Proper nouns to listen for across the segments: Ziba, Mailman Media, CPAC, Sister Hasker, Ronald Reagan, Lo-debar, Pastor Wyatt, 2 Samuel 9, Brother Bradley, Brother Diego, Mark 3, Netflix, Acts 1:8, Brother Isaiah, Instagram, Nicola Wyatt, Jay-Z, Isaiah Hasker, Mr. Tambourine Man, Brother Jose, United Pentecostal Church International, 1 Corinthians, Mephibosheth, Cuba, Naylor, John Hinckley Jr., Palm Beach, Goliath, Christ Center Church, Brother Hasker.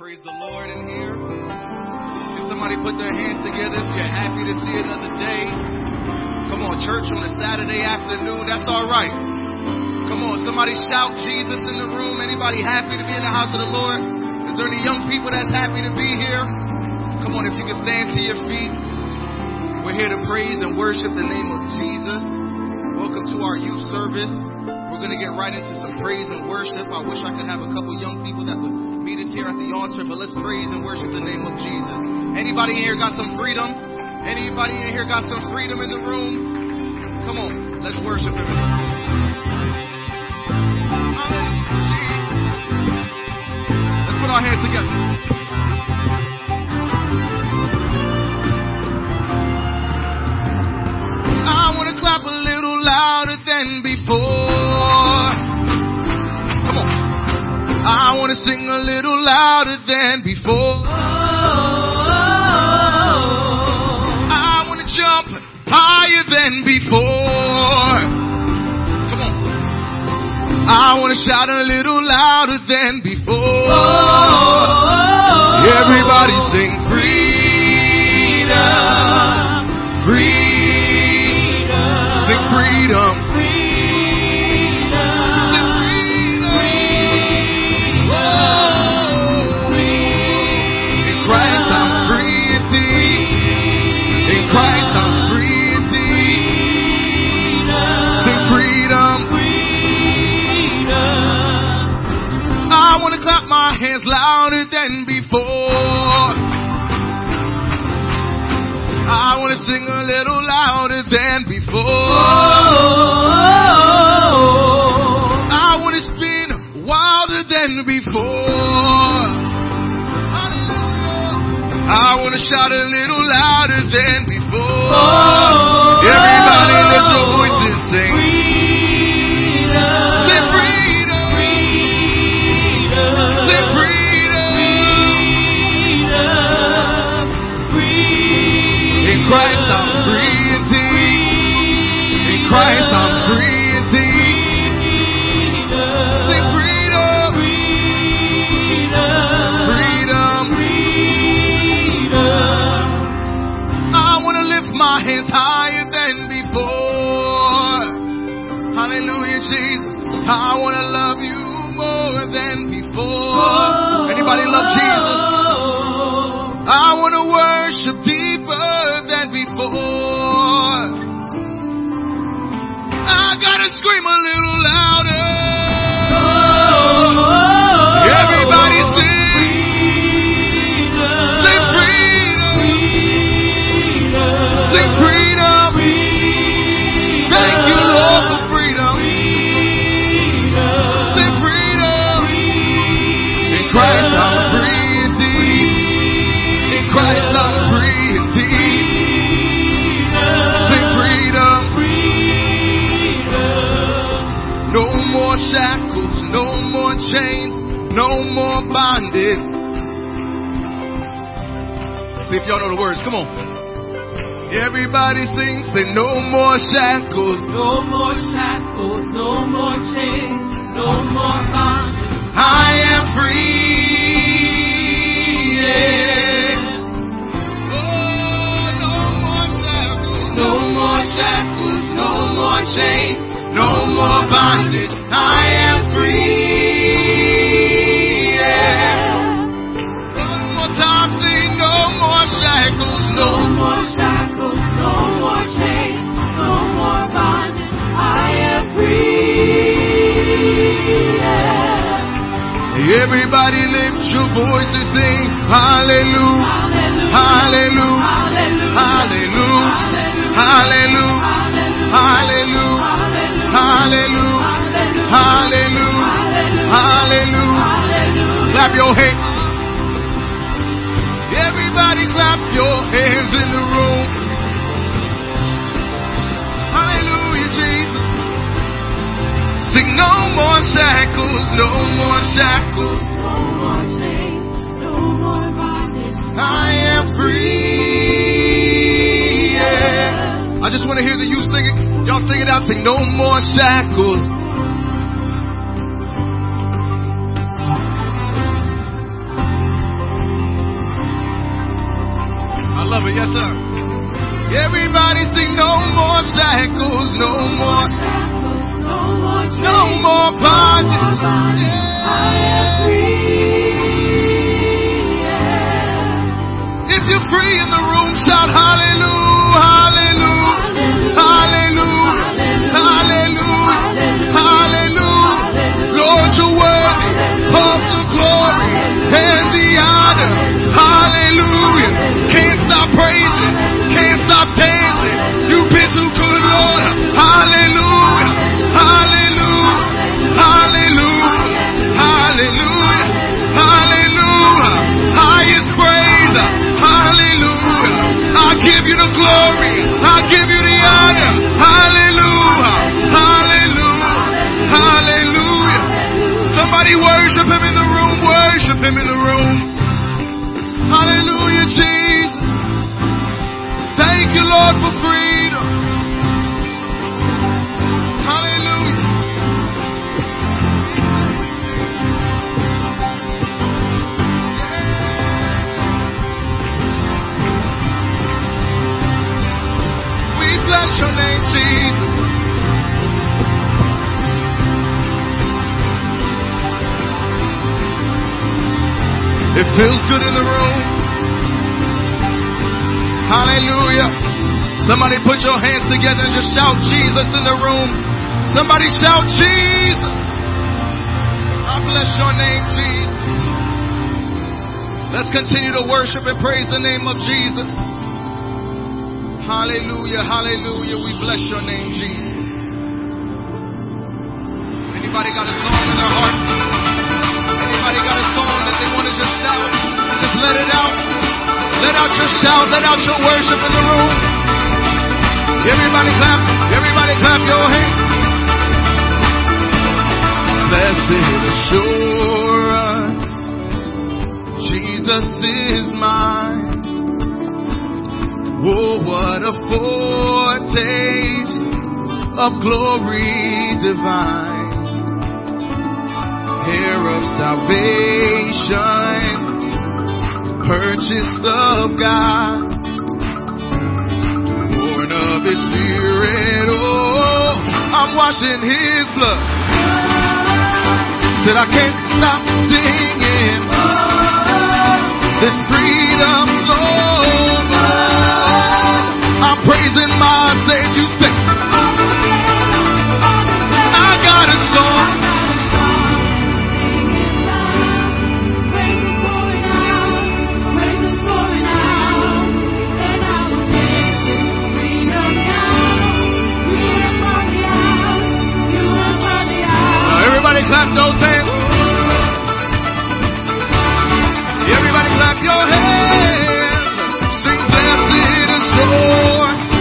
Praise the Lord in here. Can somebody put their hands together if you're happy to see another day? Come on, church on a Saturday afternoon. That's all right. Come on, somebody shout Jesus in the room. Anybody happy to be in the house of the Lord? Is there any young people that's happy to be here? Come on, if you can stand to your feet. We're here to praise and worship the name of Jesus. Welcome to our youth service. We're going to get right into some praise and worship. I wish I could have a couple young people that would meet us here at the altar, but let's praise and worship the name of Jesus. Anybody in here got some freedom? Anybody in here got some freedom in the room? Come on, let's worship him. Let's put our hands together. I want to clap a little louder than before. I want to sing a little louder than before. I want to jump higher than before. Come on. I want to shout a little louder than before. Everybody sing freedom. Freedom. Sing freedom. Hands louder than before. I want to sing a little louder than before. I want to spin wilder than before. I want to shout a little louder than before. Everybody let your voices sing. Christ, I'm free indeed. In Christ, I'm free indeed. Sing freedom. Freedom. Freedom. I want to lift my hands higher than before. Hallelujah, Jesus. I want to love you more than before. Anybody love Jesus? I want to worship deeper than before. I gotta scream a little louder. Everybody sing. Sing freedom. Sing freedom. Thank you, Lord, for freedom. Sing freedom. In Christ I'm free indeed. Christ, I'm free indeed. me if y'all know the words. Come on. Everybody sing, say, no more shackles. No more shackles, no more chains, no more bondage. I am free, yeah. Oh, no more shackles, no more shackles, no more chains, no more bondage. I am free, yeah. One more time, say, no more shackles, no more shackles, no more chains, no more bondage. I am free, yeah. Everybody lift your voices, sing hallelujah, hallelujah, hallelujah, hallelujah, hallelujah, hallelujah, hallelujah, hallelujah. Clap your hands. Everybody clap your hands in the room. Hallelujah, Jesus. Sing no more shackles, no more shackles, no more chains, no more bondage. I am free. Yeah. I just want to hear the youth singing. Y'all sing it out. Sing no more shackles. I love it. Yes, sir. Everybody sing no more shackles, no more shackles. No more bondage. Yeah. I am free. Yeah. If you're free in the room, shout hallelujah, hallelujah, hallelujah, hallelujah, hallelujah. Lord, you're worthy of the glory and the honor. Hallelujah. Can't stop praising, can't stop dancing. You've been too good, Lord. Hallelujah. Worship him in the room, worship him in the room. Hallelujah, Jesus. Thank you, Lord, for freedom. Hallelujah. We bless your name, Jesus. It feels good in the room. Hallelujah. Somebody put your hands together and just shout Jesus in the room. Somebody shout Jesus. I bless your name, Jesus. Let's continue to worship and praise the name of Jesus. Hallelujah, hallelujah. We bless your name, Jesus. Anybody got a song in their heart? Anybody got a song that they want to just shout? Just let it out. Let out your shout. Let out your worship in the room. Everybody clap. Everybody clap your hands. Blessed assurance, Jesus is mine. Oh, what a foretaste of glory divine. Heir of salvation, purchased of God, born of His Spirit. Oh, I'm washed in His blood. Said I can't stop singing. This freedom's over. I'm praising my Savior. You say, I got a song. Clap those hands. Everybody clap your hands. Sing blessed assurance.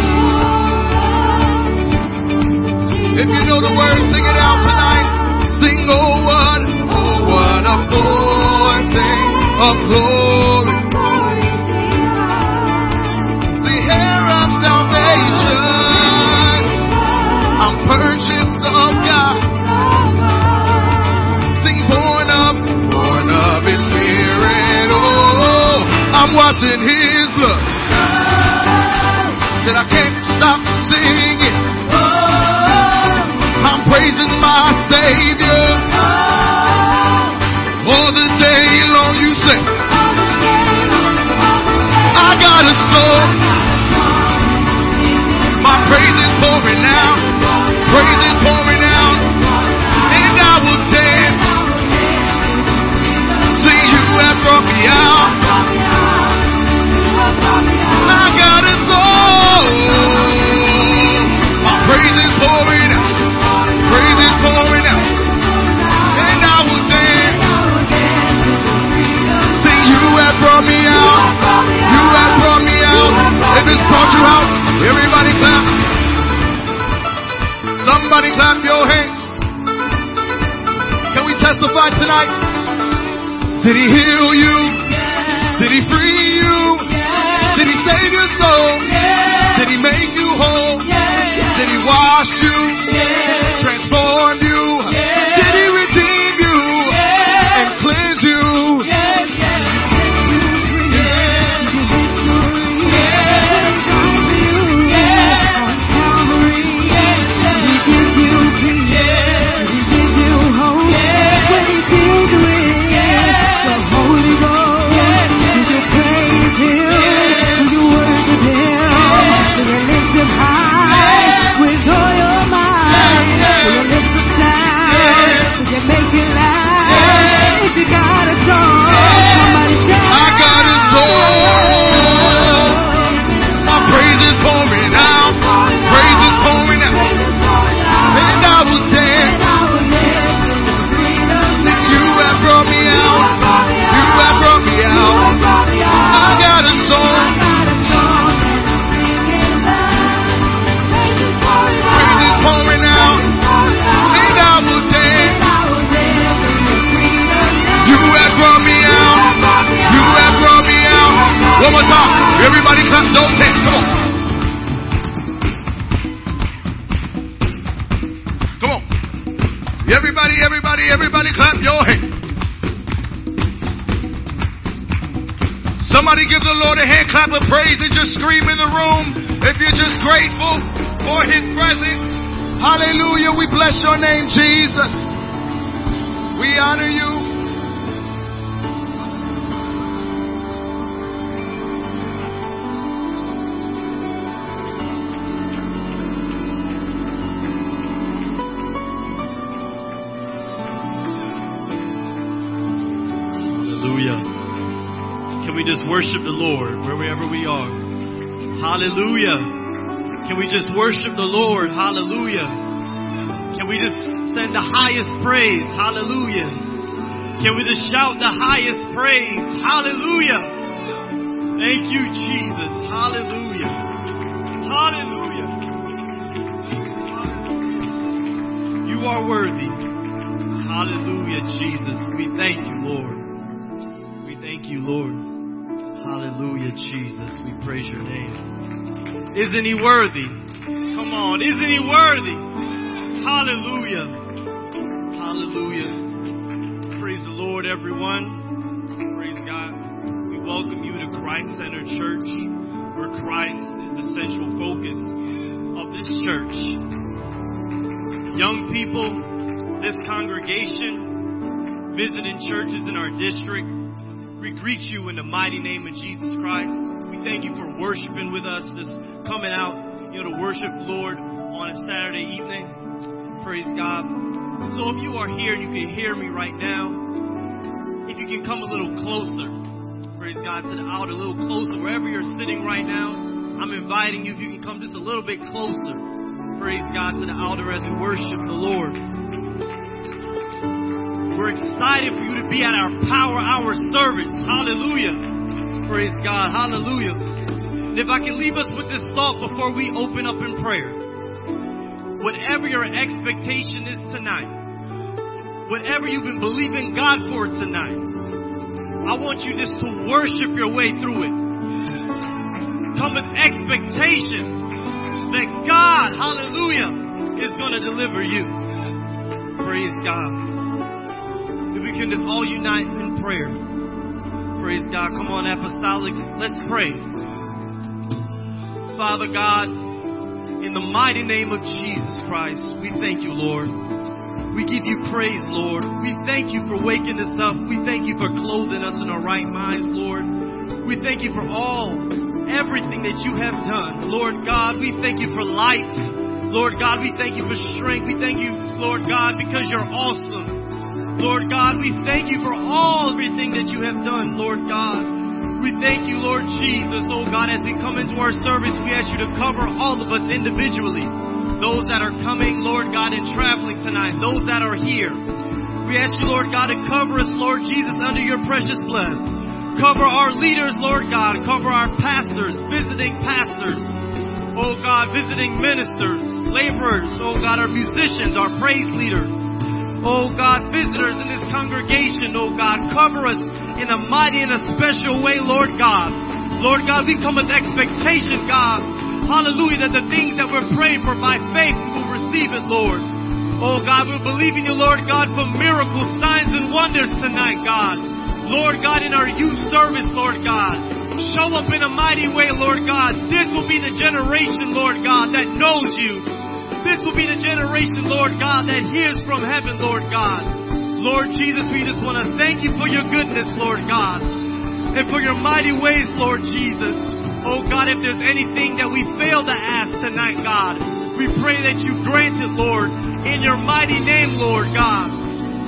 us in His blood. Said I can't stop singing. I'm praising my Savior. All the day long you say, I got a soul. My praise is pouring out. Praise is pouring out. And I will dance. See, you have brought me out. I got a soul. My praise is pouring out. Praise is pouring out. And I will dance. See, you have brought me out. You have brought me out. If it's brought you out, everybody clap. Somebody clap your hands. Can we testify tonight? Did He heal you? Did He free you? Did He save your soul? Did He make you whole? Did He wash you? Transform you? Did He redeem you? And cleanse you? Everybody clap your hands. Somebody give the Lord a hand clap of praise and just scream in the room if you're just grateful for His presence. Hallelujah. We bless your name, Jesus. We honor you. Worship the Lord wherever we are. Hallelujah. Can we just worship the Lord? Hallelujah. Can we just send the highest praise? Hallelujah. Can we just shout the highest praise? Hallelujah. Thank you, Jesus. Hallelujah. Hallelujah. You are worthy. Hallelujah, Jesus. We thank you, Lord. We thank you, Lord. Hallelujah, Jesus. We praise your name. Isn't He worthy? Come on. Isn't He worthy? Hallelujah. Hallelujah. Praise the Lord, everyone. Praise God. We welcome you to Christ Center Church, where Christ is the central focus of this church. Young people, this congregation, visiting churches in our district, we greet you in the mighty name of Jesus Christ. We thank you for worshiping with us, just coming out, to worship the Lord on a Saturday evening. Praise God. So if you are here and you can hear me right now, if you can come a little closer, praise God, to the out a little closer. Wherever you're sitting right now, I'm inviting you, if you can come just a little bit closer, praise God, to the altar as we worship the Lord. We're excited for you to be at our Power Hour service. Hallelujah. Praise God. Hallelujah. And if I can leave us with this thought before we open up in prayer. Whatever your expectation is tonight, whatever you've been believing God for tonight, I want you just to worship your way through it. Come with expectation that God, hallelujah, is going to deliver you. Praise God. If we can just all unite in prayer. Praise God. Come on, apostolics. Let's pray. Father God, in the mighty name of Jesus Christ, we thank you, Lord. We give you praise, Lord. We thank you for waking us up. We thank you for clothing us in our right minds, Lord. We thank you for everything that you have done. Lord God, we thank you for life. Lord God, we thank you for strength. We thank you, Lord God, because you're awesome. Lord God, we thank you for everything that you have done, Lord God. We thank you, Lord Jesus, oh God, as we come into our service, we ask you to cover all of us individually. Those that are coming, Lord God, and traveling tonight, those that are here. We ask you, Lord God, to cover us, Lord Jesus, under your precious blood. Cover our leaders, Lord God. Cover our pastors, visiting pastors, oh God, visiting ministers, laborers, oh God, our musicians, our praise leaders. Oh God, visitors in this congregation, oh God, cover us in a mighty and a special way, Lord God. Lord God, we come with expectation, God. Hallelujah, that the things that we're praying for by faith, we will receive it, Lord. Oh God, we're believing you, Lord God, for miracles, signs, and wonders tonight, God. Lord God, in our youth service, Lord God, show up in a mighty way, Lord God. This will be the generation, Lord God, that knows you. This will be the generation, Lord God, that hears from heaven, Lord God. Lord Jesus, we just want to thank you for your goodness, Lord God, and for your mighty ways, Lord Jesus. Oh God, if there's anything that we fail to ask tonight, God, we pray that you grant it, Lord, in your mighty name, Lord God.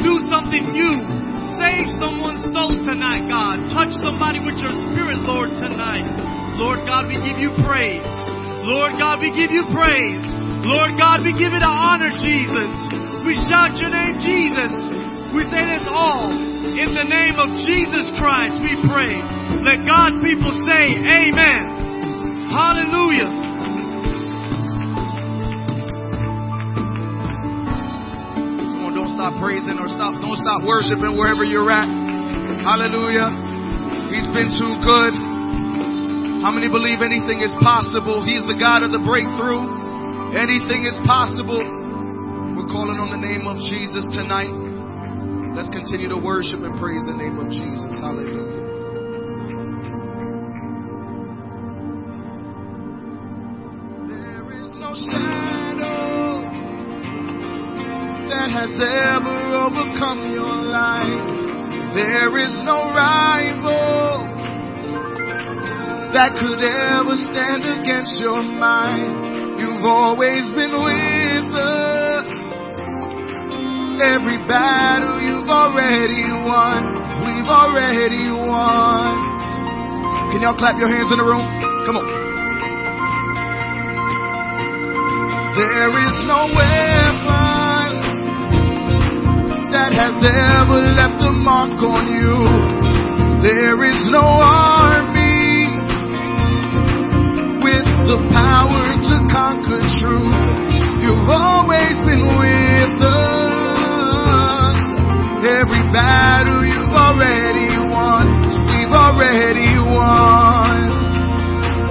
Do something new. Save someone's soul tonight, God. Touch somebody with your spirit, Lord, tonight. Lord God, we give you praise. Lord God, we give you praise. Lord God, we give it an honor, Jesus. We shout your name, Jesus. We say this all in the name of Jesus Christ, we pray. Let God's people say, amen. Hallelujah. Come on, don't stop praising or don't stop worshiping wherever you're at. Hallelujah. He's been too good. How many believe anything is possible? He's the God of the breakthrough. Anything is possible. We're calling on the name of Jesus tonight. Let's continue to worship and praise the name of Jesus. Hallelujah. There is no shadow that has ever overcome your life. There is no rival that could ever stand against your mind. You've always been with us. Every battle you've already won. We've already won. Can y'all clap your hands in the room? Come on. There is no weapon that has ever left a mark on you. There is no army the power to conquer truth. You've always been with us. Every battle you've already won. We've already won.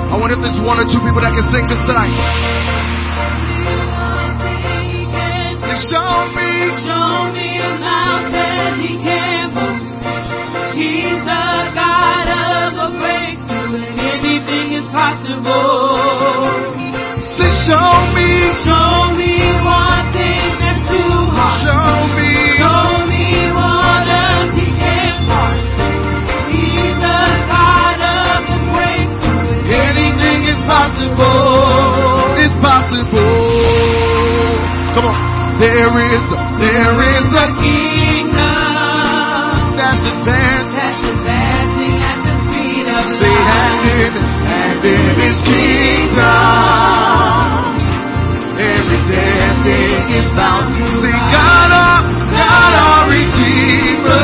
I wonder if there's one or two people that can sing this tonight. Say, show me a mountain he can't move. He's the God of a breakthrough, and anything is possible. Show me one thing that's too hard. Show me waters he can't part. He's the God of the breakthrough. Anything is possible. It's possible. Come on. There is a kingdom that's advancing at the speed of light. And in his kingdom. Everything is bound to the God our Redeemer.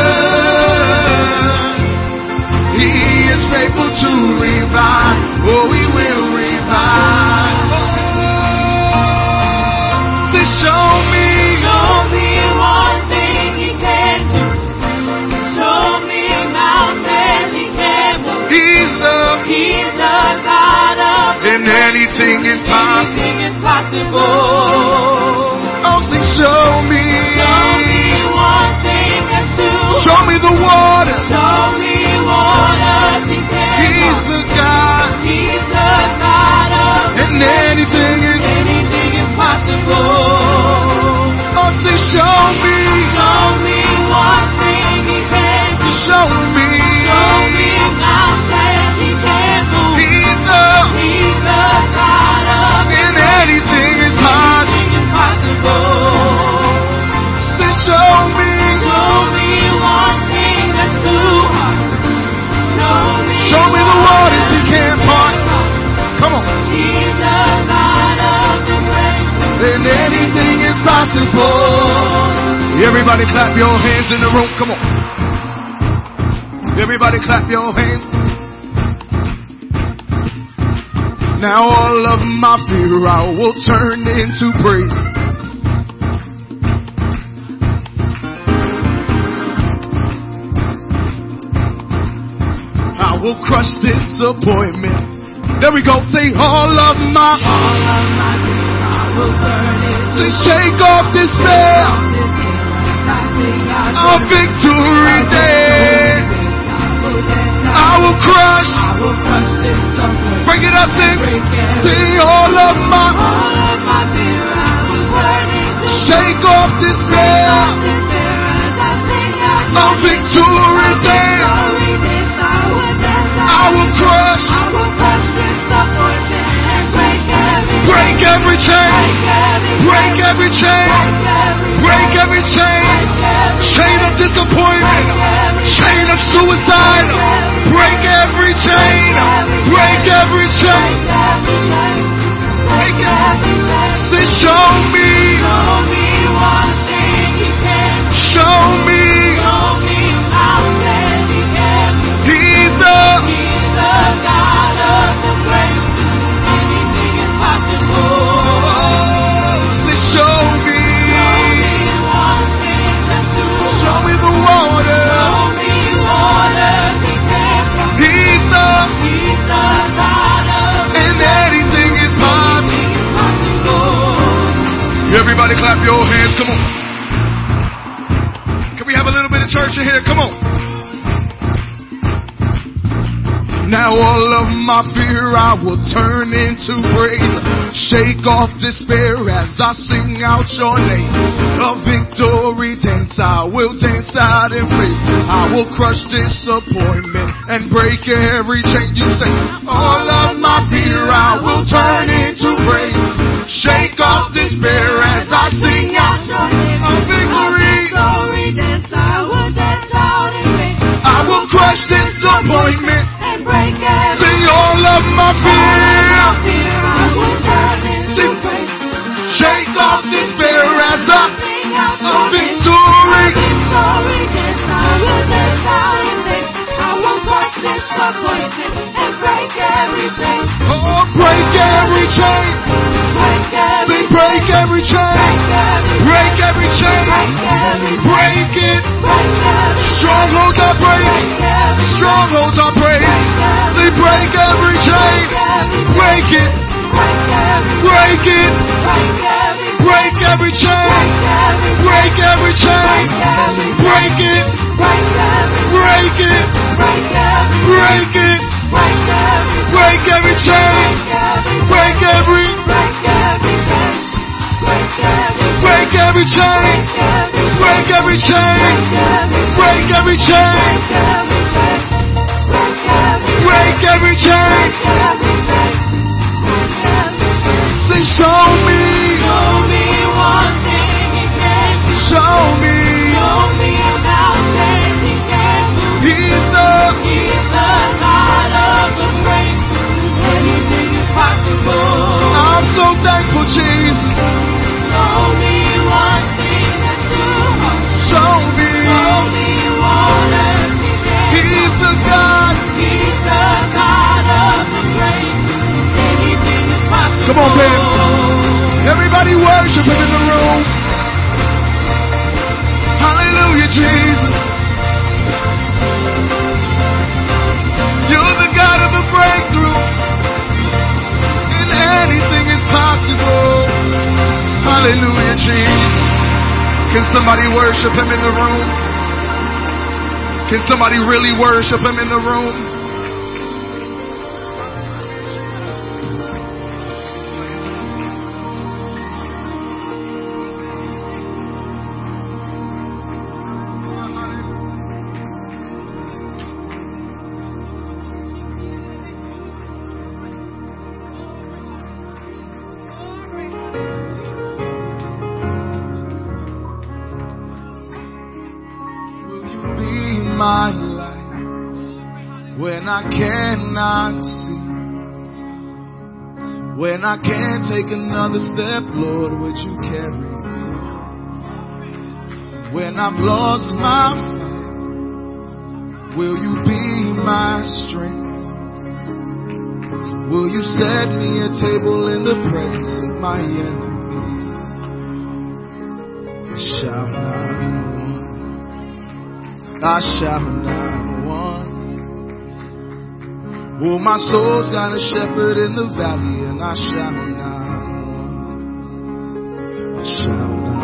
He is faithful to revive. Oh, we will revive. Say, show me one thing he can do. Show me a mountain he can move. He's the God of the and anything is possible. Oh, sing, show me one thing that's too. Show me the water. impossible. Everybody clap your hands in the room. Come on. Everybody clap your hands. Now all of my fear I will turn into praise. I will crush disappointment. There we go. Say all of my fear, I will turn into shake off despair. Our victory day. I will crush. Break it up, sing. Say all of my fear, I will turn into shake off despair. Our victory day. I will crush disappointment and break every chain, chain of disappointment, chain of suicide, break every chain, say show me one thing you can, show me how can you can, he's the God of the grace, anything is possible. Everybody clap your hands, come on. Can we have a little bit of church in here? Come on. Now all of my fear I will turn into praise. Shake off despair as I sing out your name. A victory dance, I will dance out in faith. I will crush disappointment and break every chain. You say, all of my fear I will turn into praise. Shake off despair as I sing out your name. A victory dance, I will dance out in faith. I will crush disappointment and break every. Sing all of my fear. I will turn into praise. Shake off despair as I sing out your name. A victory dance, I will dance out in faith. I will crush disappointment and break every chain. Oh, break every chain. Break every chain. Break it. Strongholds are breaking. Strongholds are breaking. They break every chain. Break it. Break it. Break every chain. Break every chain. Break it. Break it. Break it. Break every chain. Break every. Break every chain. Say, show me one thing you can do. Show me a mountain you can do. He's the God of the breakthrough. Anything is possible. I'm so thankful, Jesus. Come on, baby. Everybody worship him in the room. Hallelujah, Jesus. You're the God of the breakthrough. And anything is possible. Hallelujah, Jesus. Can somebody worship him in the room? Can somebody really worship him in the room? When I can't take another step, Lord, would you carry me? When I've lost my fight, will you be my strength? Will you set me a table in the presence of my enemies? I shall not want. I shall not want. Well, my soul's got a shepherd in the valley, and I shall not want. I shall not want.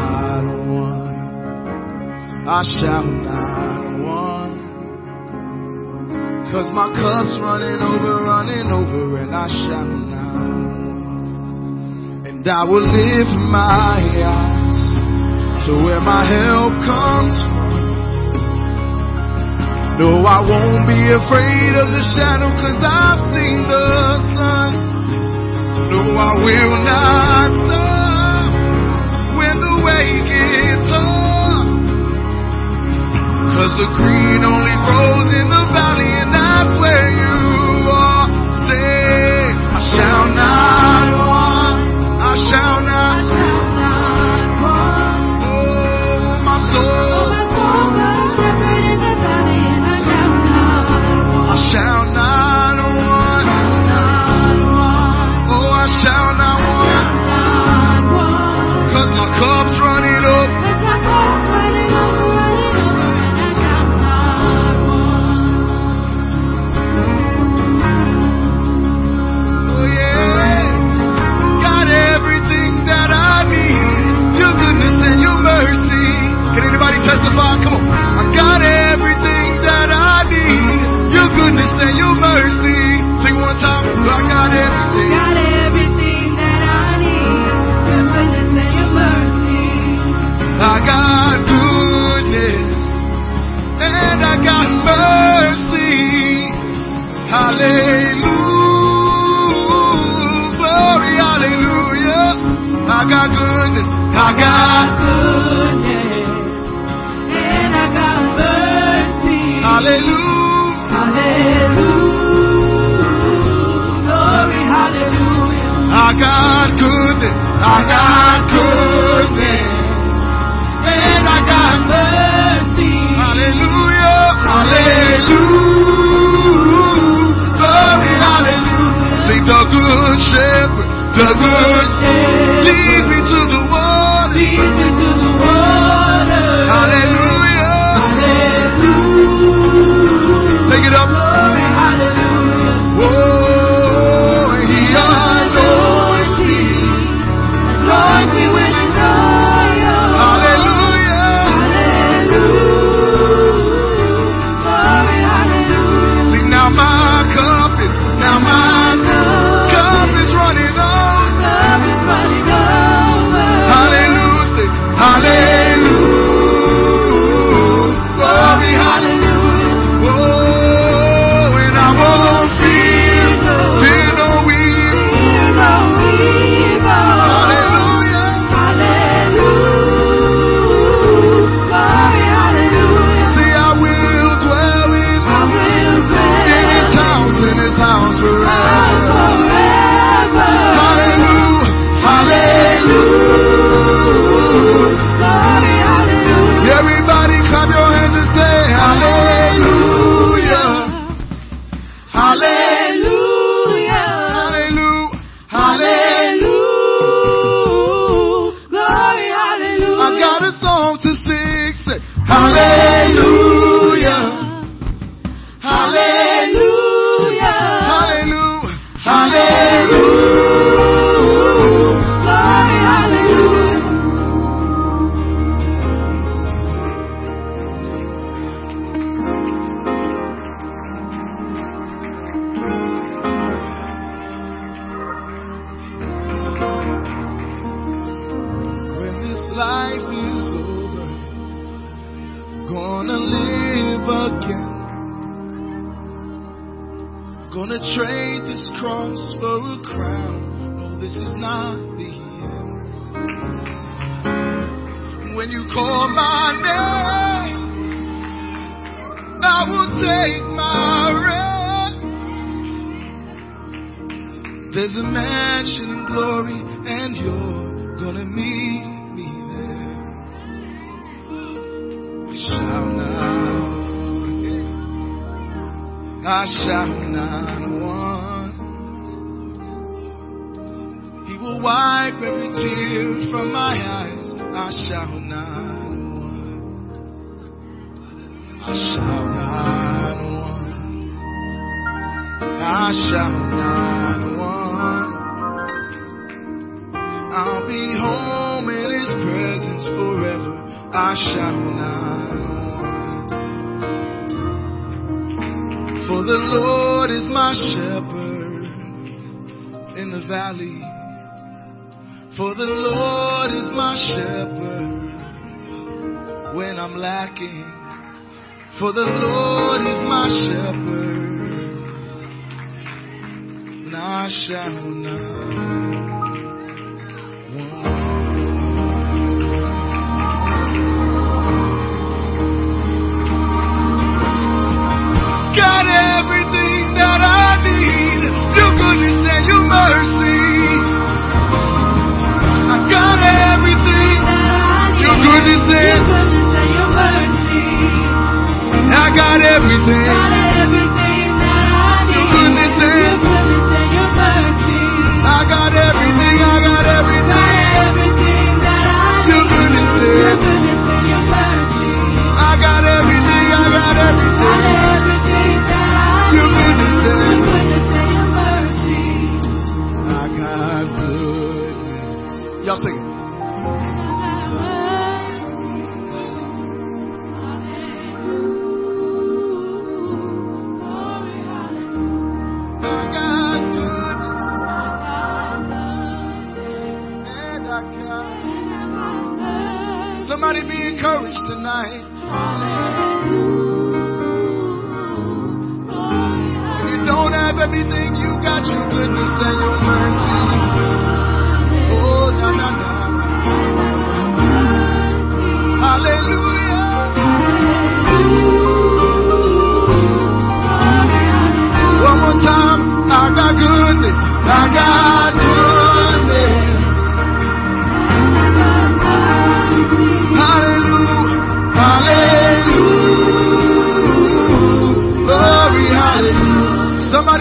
I shall not want. 'Cause my cup's running over, and I shall not want. And I will lift my eyes to where my help comes from. No, I won't be afraid of the shadow, 'cause I've seen the sun. No, I will not stop when the way gets hard, 'cause the green only grows in the valley, and that's where you are. Say, I shall not want. I shall not want. Shall not want. Oh, I shall not want. 'Cause my cup's running up. Oh yeah, got everything that I need. Your goodness and your mercy. Can anybody testify? Come on, I got everything that I need. Your goodness and your mercy. Sing one time. I got everything. I got everything that I need. Your goodness and your mercy. I got goodness and I got mercy. Hallelujah. Glory, hallelujah. I got goodness. I got goodness and I got mercy. Hallelujah. Hallelujah, glory, hallelujah. I got goodness, I got goodness, and I got mercy. Hallelujah, hallelujah, glory, hallelujah. See the good shepherd, leads me to the water, leads me to the water. Hallelujah, hallelujah. Take it up. I shall not want. He will wipe every tear from my eyes. I shall not want. I shall not want. I shall not want. I'll be home in His presence forever. I shall not want. For the Lord is my shepherd in the valley. For the Lord is my shepherd when I'm lacking. For the Lord is my shepherd, and I shall not want. Got everything that I need, your goodness and your mercy. I got everything, your goodness and your mercy. I got everything, your goodness and your mercy. I got everything, your goodness and your mercy. I got everything, y'all sing it. Somebody be encouraged tonight. If you don't have everything, you got your goodness and your mercy.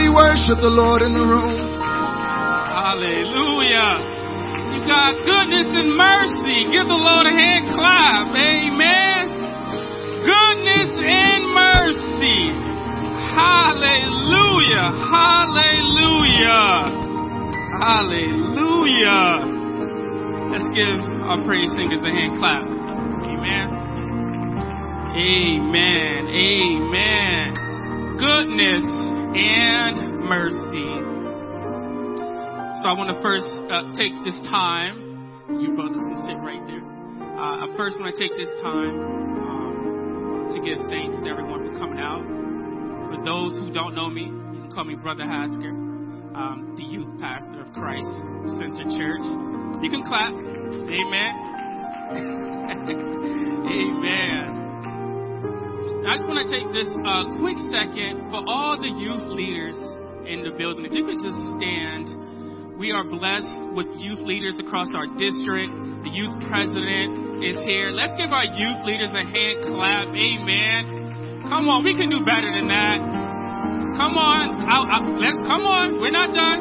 Worship the Lord in the room. Hallelujah. You got goodness and mercy. Give the Lord a hand clap. Amen. Goodness and mercy. Hallelujah. Hallelujah. Hallelujah. Let's give our praise singers a hand clap. Amen. Amen. Amen. Goodness and mercy. So I want to first take this time. You brothers can sit right there. I first want to take this time to give thanks to everyone for coming out. For those who don't know me, you can call me Brother Hasker, the youth pastor of Christ Center Church. You can clap. Amen. Amen. I just want to take this quick second for all the youth leaders in the building. If you could just stand. We are blessed with youth leaders across our district. The youth president is here. Let's give our youth leaders a hand clap. Amen. Come on, we can do better than that. Come on. Let's come on. We're not done.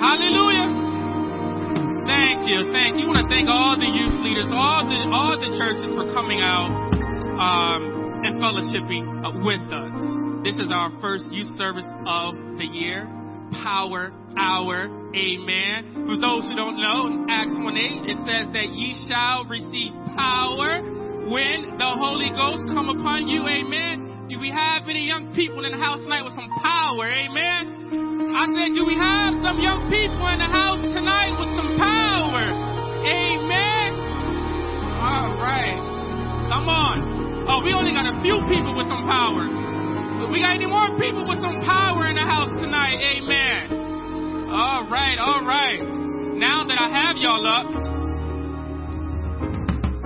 Hallelujah. Thank you. Thank you. I want to thank all the youth leaders, all the churches for coming out and fellowshipping with us. This is our first youth service of the year, Power Hour. Amen. For those who don't know, in Acts 1:8, it says that ye shall receive power when the Holy Ghost come upon you. Amen. Do we have any young people in the house tonight with some power? Amen. I said, do we have some young people in the house tonight with some power? Amen. All right. Come on. Oh, we only got a few people with some power. We got any more people with some power in the house tonight? Amen. All right, all right. Now that I have y'all up,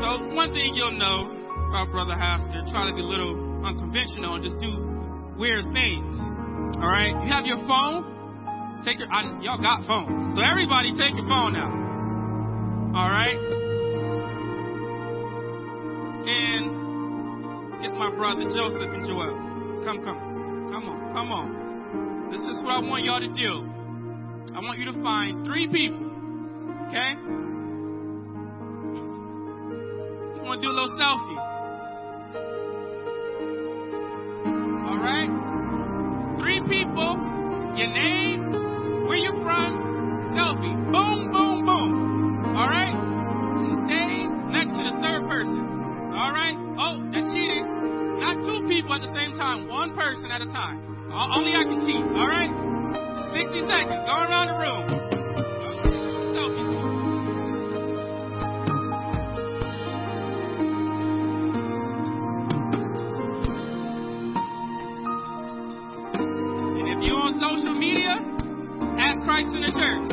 so one thing you'll know about Brother Hasker, try to be a little unconventional and just do weird things. All right, you have your phone. Y'all got phones, so everybody take your phone out. All right, and get my brother Joseph and Joel. Come on, come on. This is what I want y'all to do. I want you to find three people, okay? You want to do a little selfie. All right? Three people, your name, where you're from, selfie. Boom, boom, boom. All right? Stay next to the third person. All right? Oh, that's cheating. Not two people at the same time. One person at a time. Only I can cheat. All right? 60 seconds. Go around the room. Selfie. And if you're on social media, at Christ Center Church.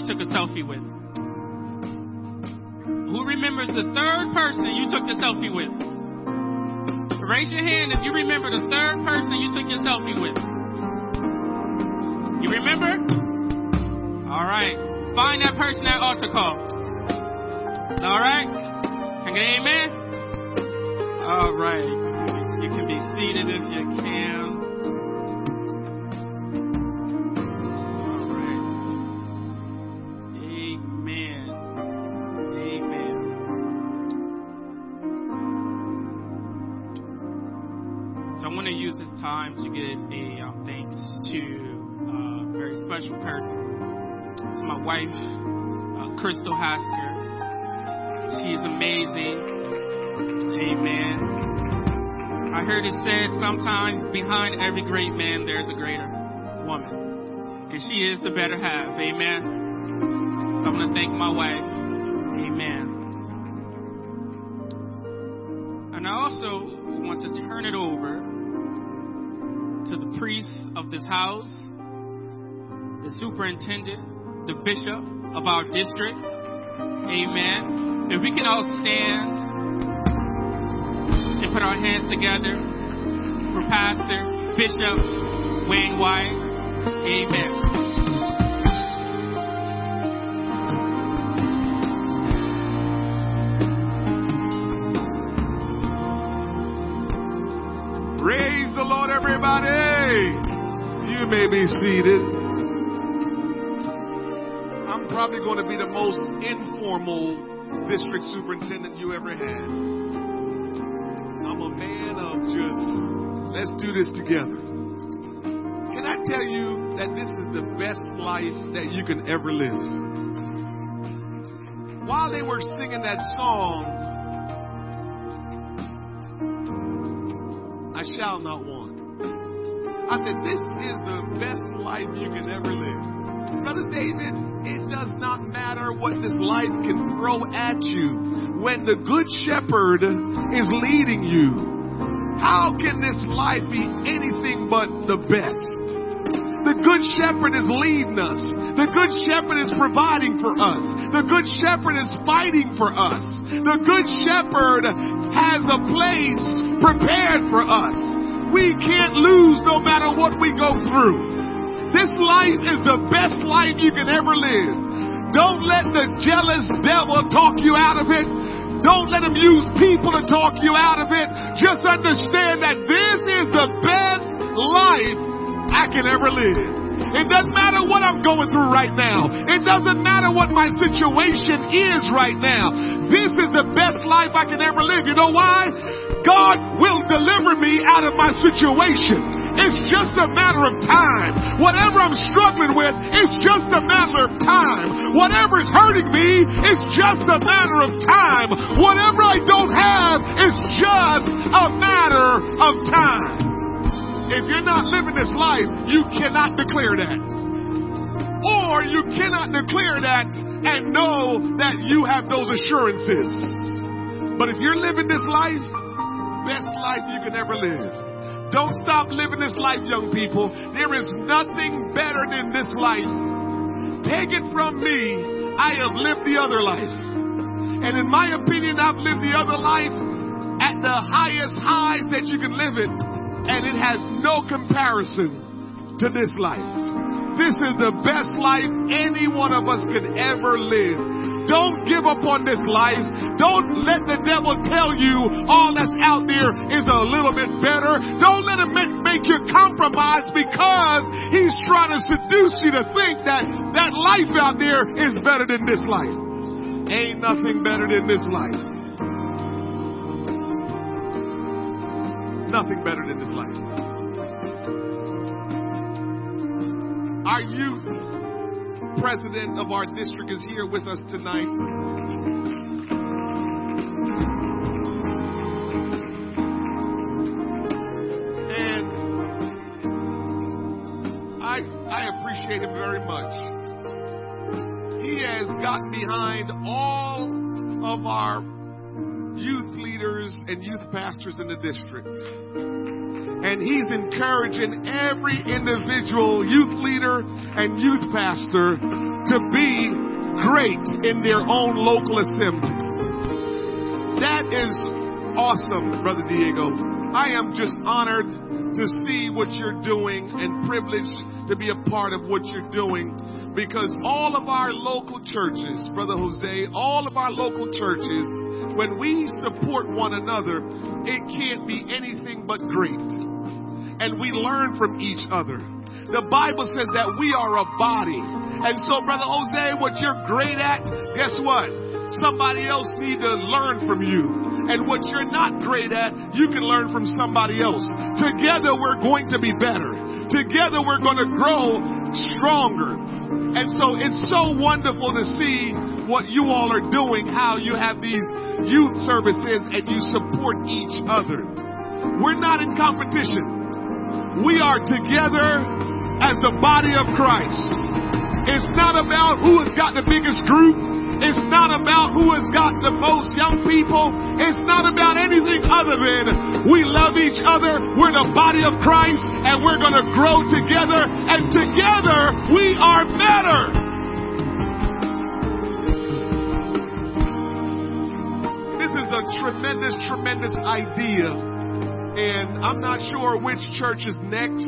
Took a selfie with? Who remembers the third person you took the selfie with? Raise your hand if you remember the third person you took your selfie with. You remember? All right. Find that person at altar call. All right? Can you amen? All right. You can be seated if you can. Time to give a thanks to a very special person. It's my wife, Crystal Hasker. She's amazing. Amen. I heard it said sometimes behind every great man there's a greater woman. And she is the better half. Amen. So I'm going to thank my wife. Amen. And I also want to turn it over to the priests of this house, the superintendent, the bishop of our district. Amen. If we can all stand and put our hands together for Pastor Bishop Wayne White. Amen. You may be seated. I'm probably going to be the most informal district superintendent you ever had. I'm a man of just, let's do this together. Can I tell you that this is the best life that you can ever live? While they were singing that song, I shall not want. I said, this is the best life you can ever live. Brother David, it does not matter what this life can throw at you. When the good shepherd is leading you, how can this life be anything but the best? The good shepherd is leading us. The good shepherd is providing for us. The good shepherd is fighting for us. The good shepherd has a place prepared for us. We can't lose no matter what we go through. This life is the best life you can ever live. Don't let the jealous devil talk you out of it. Don't let him use people to talk you out of it. Just understand that this is the best life I can ever live. It doesn't matter what I'm going through right now. It doesn't matter what my situation is right now. This is the best life I can ever live. You know why? God will deliver me out of my situation. It's just a matter of time. Whatever I'm struggling with, it's just a matter of time. Whatever's hurting me, it's just a matter of time. Whatever I don't have, it's just a matter of time. If you're not living this life, you cannot declare that. Or you cannot declare that and know that you have those assurances. But if you're living this life, best life you can ever live. Don't stop living this life, young people. There is nothing better than this life. Take it from me. I have lived the other life. And in my opinion, I've lived the other life at the highest highs that you can live it. And it has no comparison to this life. This is the best life any one of us could ever live. Don't give up on this life. Don't let the devil tell you all that's out there is a little bit better. Don't let him make you compromise because he's trying to seduce you to think that that life out there is better than this life. Ain't nothing better than this life. Nothing better than this life. Our youth president of our district is here with us tonight. And I appreciate him very much. He has gotten behind all of our youth leaders and youth pastors in the district. And he's encouraging every individual youth leader and youth pastor to be great in their own local assembly. That is awesome, Brother Diego. I am just honored to see what you're doing and privileged to be a part of what you're doing. Because all of our local churches, Brother Jose, all of our local churches, when we support one another, it can't be anything but great. And we learn from each other. The Bible says that we are a body. And so, Brother Jose, what you're great at, guess what? Somebody else needs to learn from you. And what you're not great at, you can learn from somebody else. Together, we're going to be better. Together, we're going to grow stronger. And so it's so wonderful to see what you all are doing, how you have these youth services and you support each other. We're not in competition. We are together as the body of Christ. It's not about who has got the biggest group. It's not about who has got the most young people. It's not about anything other than we love each other. We're the body of Christ and we're going to grow together. And together we are better. This is a tremendous, tremendous idea. And I'm not sure which church is next,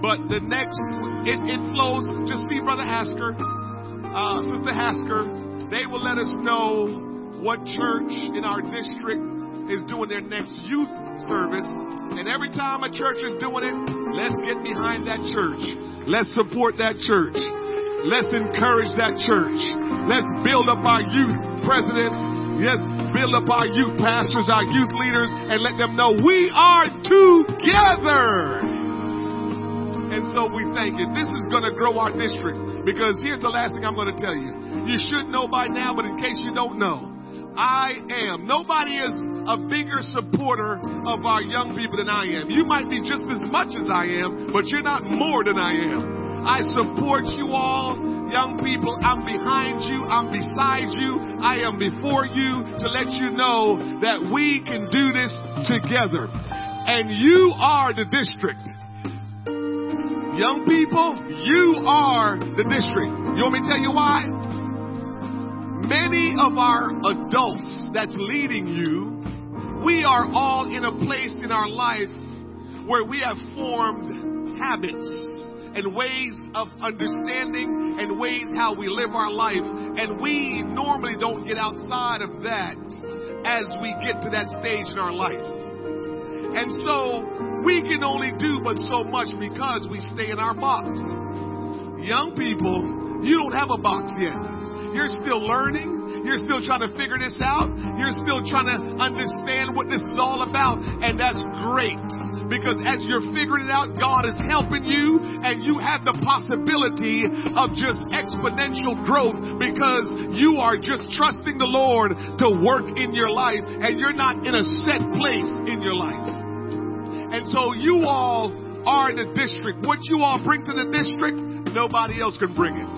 but the next, it flows. Just see Brother Hasker, Sister Hasker. They will let us know what church in our district is doing their next youth service. And every time a church is doing it, let's get behind that church. Let's support that church. Let's encourage that church. Let's build up our youth presidents. Let's build up our youth pastors, our youth leaders, and let them know we are together. And so we thank you. This is going to grow our district. Because here's the last thing I'm going to tell you. You should know by now, but in case you don't know, nobody is a bigger supporter of our young people than I am. You might be just as much as I am, but you're not more than I am. I support you all, young people. I'm behind you. I'm beside you. I am before you to let you know that we can do this together. And you are the district. Young people, you are the district. You want me to tell you why? Many of our adults that's leading you, we are all in a place in our life where we have formed habits and ways of understanding and ways how we live our life. And we normally don't get outside of that as we get to that stage in our life. And so we can only do but so much because we stay in our box. Young people, you don't have a box yet. You're still learning. You're still trying to figure this out. You're still trying to understand what this is all about. And that's great. Because as you're figuring it out, God is helping you. And you have the possibility of just exponential growth because you are just trusting the Lord to work in your life. And you're not in a set place in your life. And so you all are the district. What you all bring to the district, nobody else can bring it.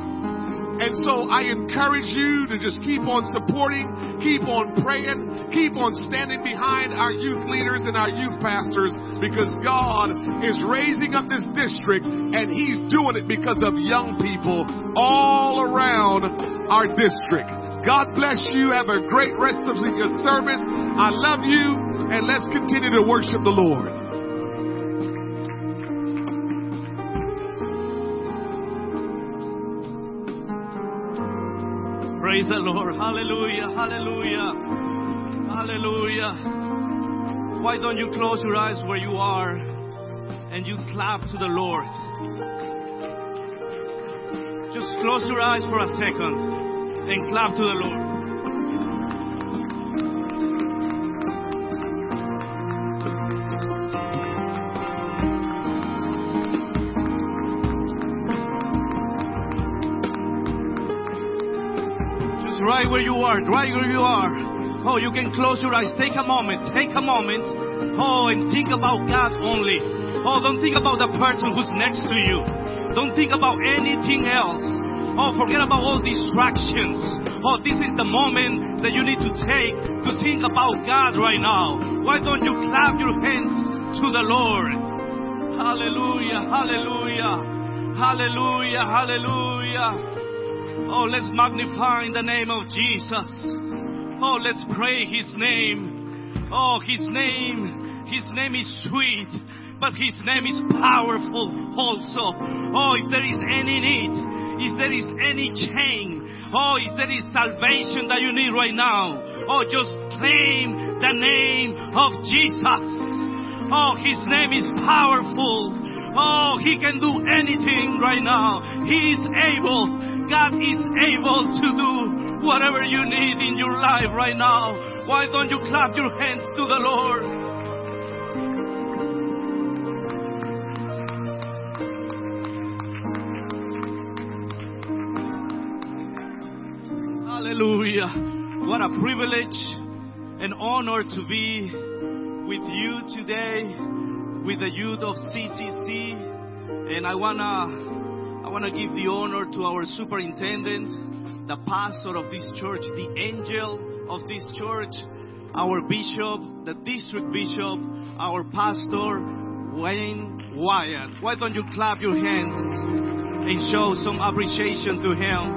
And so I encourage you to just keep on supporting, keep on praying, keep on standing behind our youth leaders and our youth pastors, because God is raising up this district and He's doing it because of young people all around our district. God bless you. Have a great rest of your service. I love you, and let's continue to worship the Lord. Praise the Lord. Hallelujah. Hallelujah. Hallelujah. Why don't you close your eyes where you are and you clap to the Lord? Just close your eyes for a second and clap to the Lord. Right where you are, right where you are. Oh, you can close your eyes. Take a moment. Oh, and think about God only. Oh, don't think about the person who's next to you. Don't think about anything else. Oh, forget about all distractions. Oh, this is the moment that you need to take to think about God right now. Why don't you clap your hands to the Lord? Hallelujah, hallelujah, hallelujah, hallelujah. Oh, let's magnify in the name of Jesus. Oh, let's pray His name. Oh, His name is sweet, but His name is powerful also. Oh, if there is any need, if there is any chain, oh, if there is salvation that you need right now, oh, just claim the name of Jesus. Oh, His name is powerful. Oh, He can do anything right now. He is able. God is able to do whatever you need in your life right now. Why don't you clap your hands to the Lord? Hallelujah. What a privilege and honor to be with you today, with the youth of CCC, and I wanna give the honor to our superintendent, the pastor of this church, the angel of this church, our bishop, the district bishop, our pastor, Wayne White. Why don't you clap your hands and show some appreciation to him?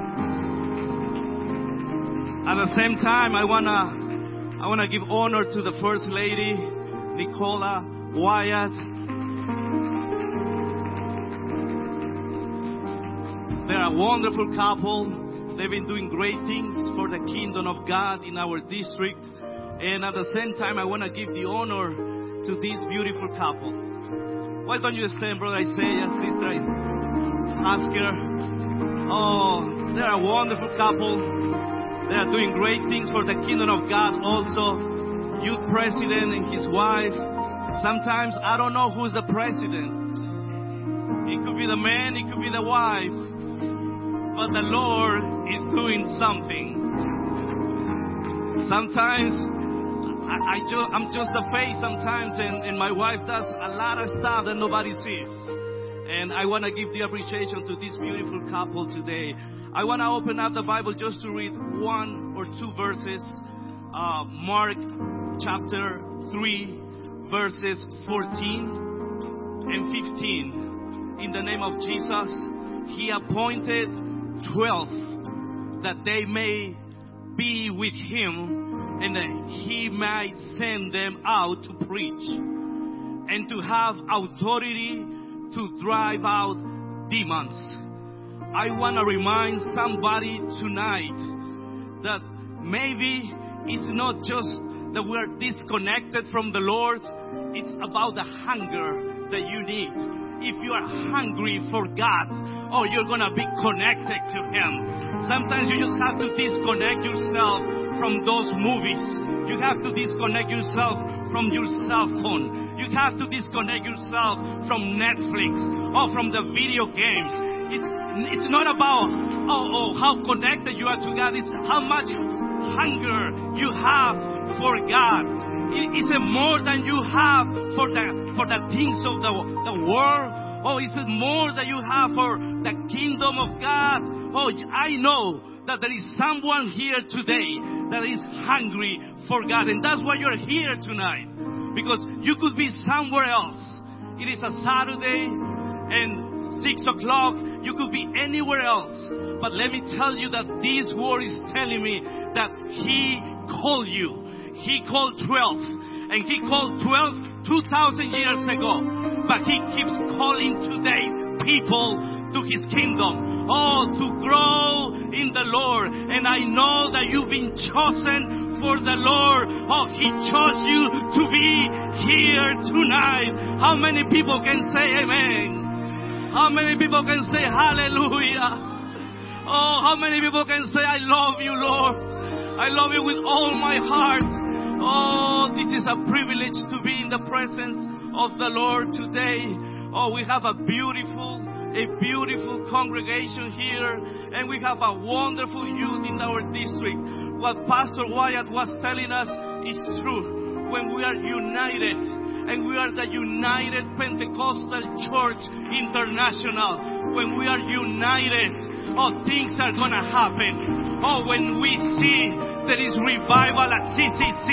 At the same time, I wanna give honor to the First Lady, Nicola Wyatt. They're a wonderful couple. They've been doing great things for the kingdom of God in our district. And at the same time, I want to give the honor to this beautiful couple. Why don't you stand, Brother Isaiah, Sister Hasker? Oh, they're a wonderful couple. They are doing great things for the kingdom of God also. Youth president and his wife. Sometimes I don't know who's the president. It could be the man, it could be the wife. But the Lord is doing something. Sometimes I'm just a face sometimes, and my wife does a lot of stuff that nobody sees. And I want to give the appreciation to this beautiful couple today. I want to open up the Bible just to read one or two verses. Mark chapter 3. Verses 14 and 15. in the name of Jesus, he appointed 12 that they may be with him and that he might send them out to preach and to have authority to drive out demons. I want to remind somebody tonight that maybe it's not just that we're disconnected from the Lord, it's about the hunger that you need. If you are hungry for God, oh, you're going to be connected to Him. Sometimes you just have to disconnect yourself from those movies. You have to disconnect yourself from your cell phone. You have to disconnect yourself from Netflix or from the video games. It's not about how connected you are to God. It's how much hunger you have for God. Is it more than you have for the things of the world? Or is it more than you have for the kingdom of God? Oh, I know that there is someone here today that is hungry for God. And that's why you're here tonight. Because you could be somewhere else. It is a Saturday and 6 o'clock. You could be anywhere else. But let me tell you that this word is telling me that He called you. He called 12, and He called 12 2,000 years ago. But He keeps calling today people to His kingdom. Oh, to grow in the Lord. And I know that you've been chosen for the Lord. Oh, He chose you to be here tonight. How many people can say amen? How many people can say hallelujah? Oh, how many people can say, I love you, Lord. I love you with all my heart. Oh, this is a privilege to be in the presence of the Lord today. Oh, we have a beautiful congregation here, and we have a wonderful youth in our district. What Pastor Wyatt was telling us is true. When we are united, and we are the United Pentecostal Church International, when we are united, oh, things are going to happen. Oh, when we see there is revival at CCC,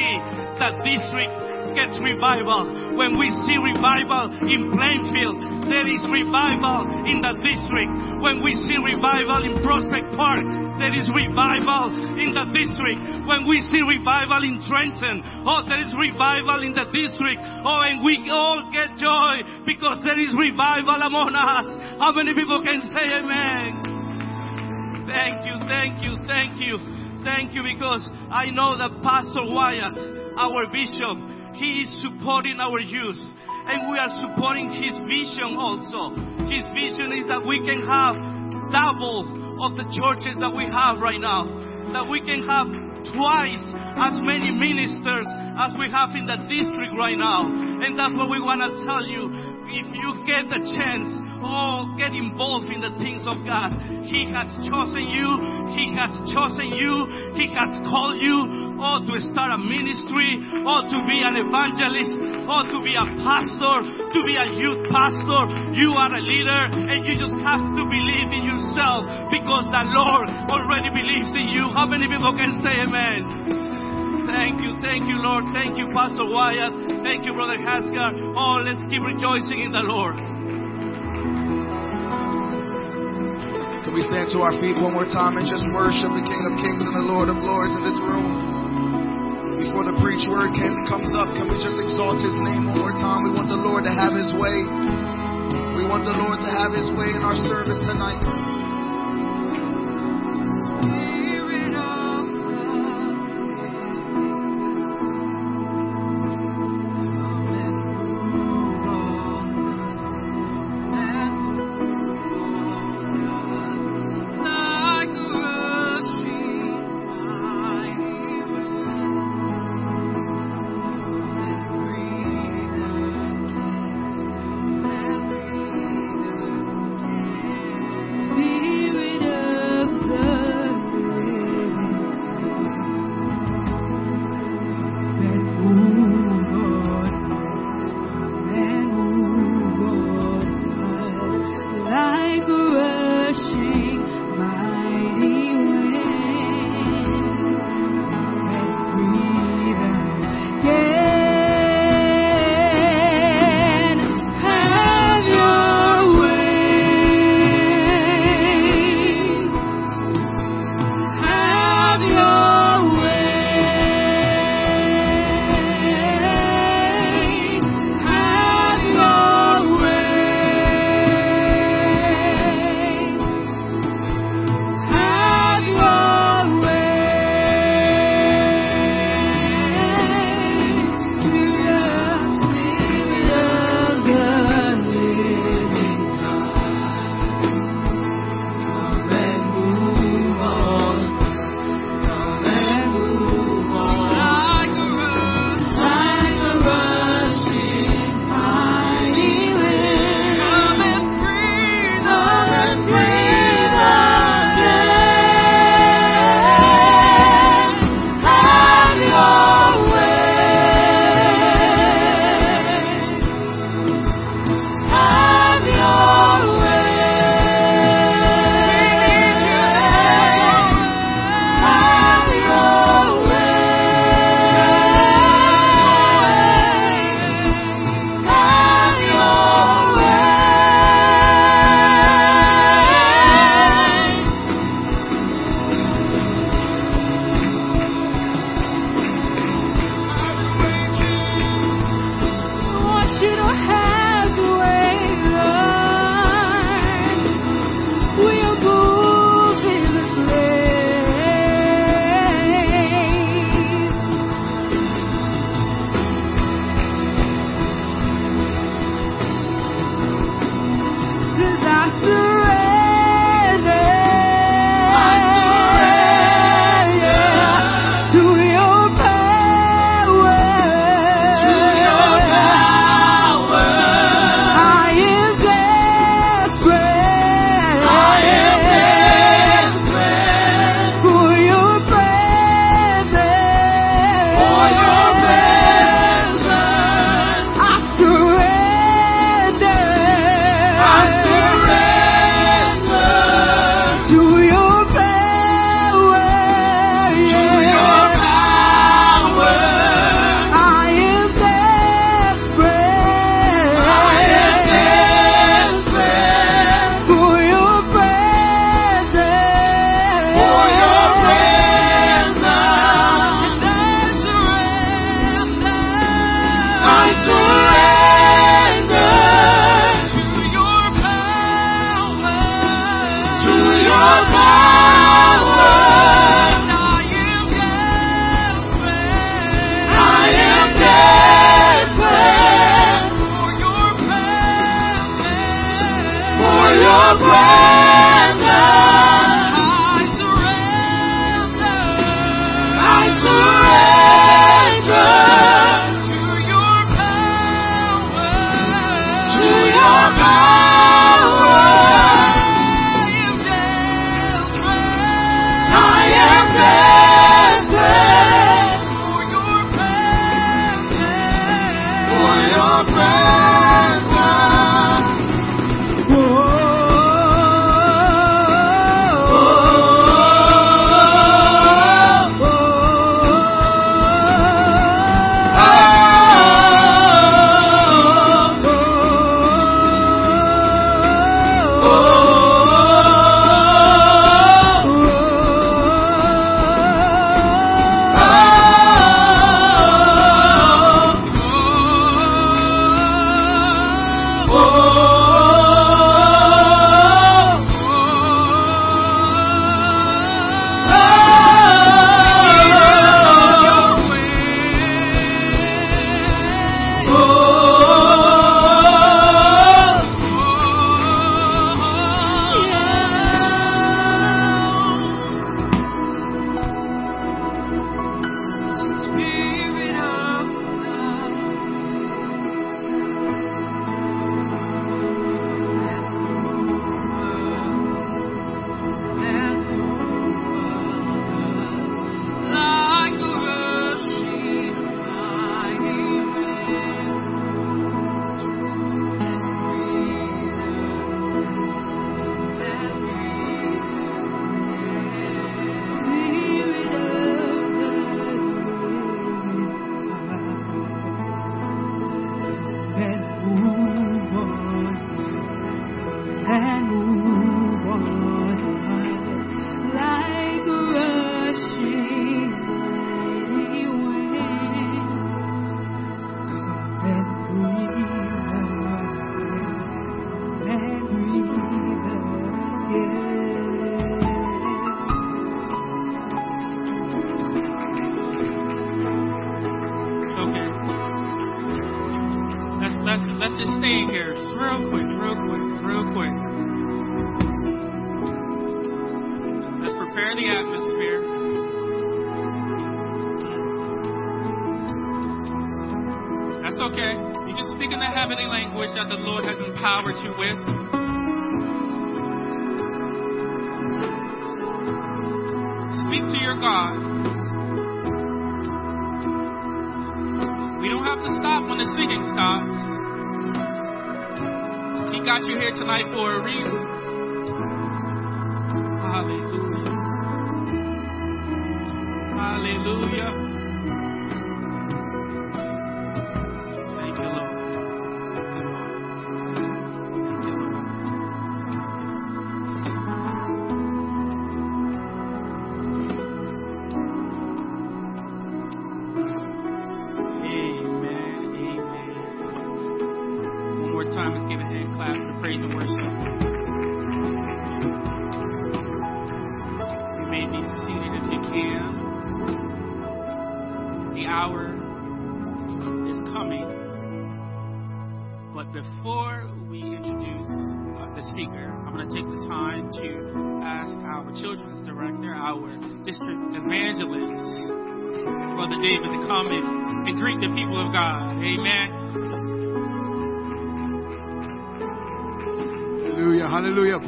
the district gets revival. When we see revival in Plainfield, there is revival in the district. When we see revival in Prospect Park, there is revival in the district. When we see revival in Trenton, oh, there is revival in the district. Oh, and we all get joy because there is revival among us. How many people can say amen? Thank you. Thank you, because I know that Pastor Wyatt, our bishop, he is supporting our youth, and we are supporting his vision also. His vision is that we can have double of the churches that we have right now, that we can have twice as many ministers as we have in the district right now. And that's what we want to tell you. If you get the chance, get involved in the things of God. He has chosen you. He has called you. Oh, to start a ministry, or to be an evangelist, or to be a pastor, to be a youth pastor. You are a leader, and you just have to believe in yourself, because the Lord already believes in you. How many people can say amen? Thank you, Lord. Thank you, Pastor Wyatt. Thank you, Brother Hasker. Oh, let's keep rejoicing in the Lord. Can we stand to our feet one more time and just worship the King of Kings and the Lord of Lords in this room? Before the preach word comes up, can we just exalt His name one more time? We want the Lord to have His way. We want the Lord to have His way in our service tonight.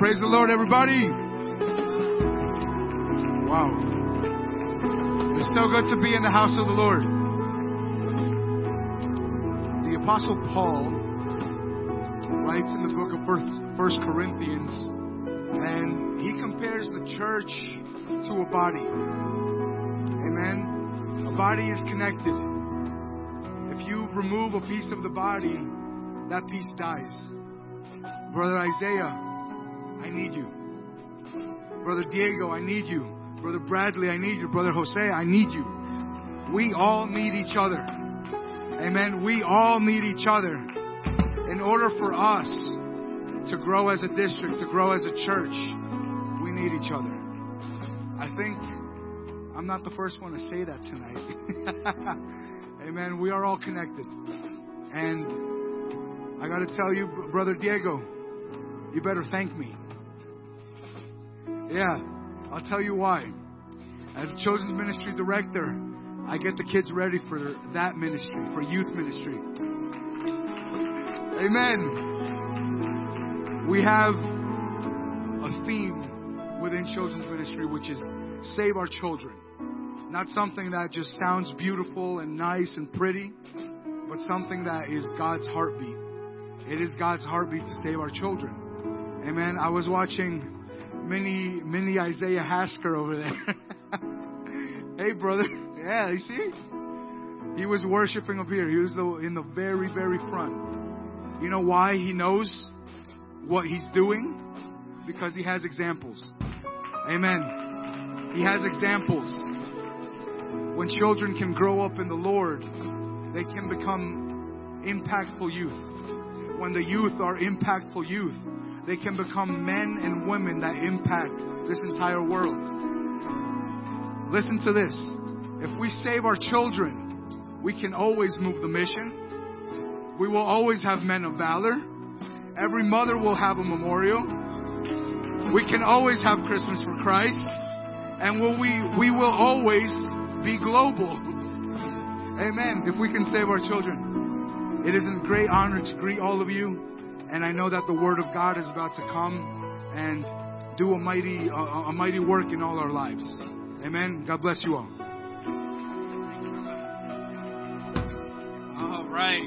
Praise the Lord, everybody. Wow. It's so good to be in the house of the Lord. The Apostle Paul writes in the book of 1 Corinthians, and he compares the church to a body. Amen. A body is connected. If you remove a piece of the body, that piece dies. Brother Isaiah, I need you. Brother Diego, I need you. Brother Bradley, I need you. Brother Jose, I need you. We all need each other. Amen. We all need each other. In order for us to grow as a district, to grow as a church, we need each other. I think I'm not the first one to say that tonight. Amen. We are all connected. And I got to tell you, Brother Diego, you better thank me. Yeah, I'll tell you why. As a children's ministry director, I get the kids ready for that ministry, for youth ministry. Amen. We have a theme within children's ministry, which is save our children. Not something that just sounds beautiful and nice and pretty, but something that is God's heartbeat. It is God's heartbeat to save our children. Amen. I was watching mini Isaiah Hasker over there. Hey, brother. Yeah, you see? He was worshiping up here. He was in the very, very front. You know why he knows what he's doing? Because he has examples. Amen. He has examples. When children can grow up in the Lord, they can become impactful youth. When the youth are impactful youth, they can become men and women that impact this entire world. Listen to this. If we save our children, we can always move the mission. We will always have men of valor. Every mother will have a memorial. We can always have Christmas for Christ. And we will always be global. Amen. If we can save our children. It is a great honor to greet all of you. And I know that the Word of God is about to come and do a mighty work in all our lives. Amen. God bless you all. All right.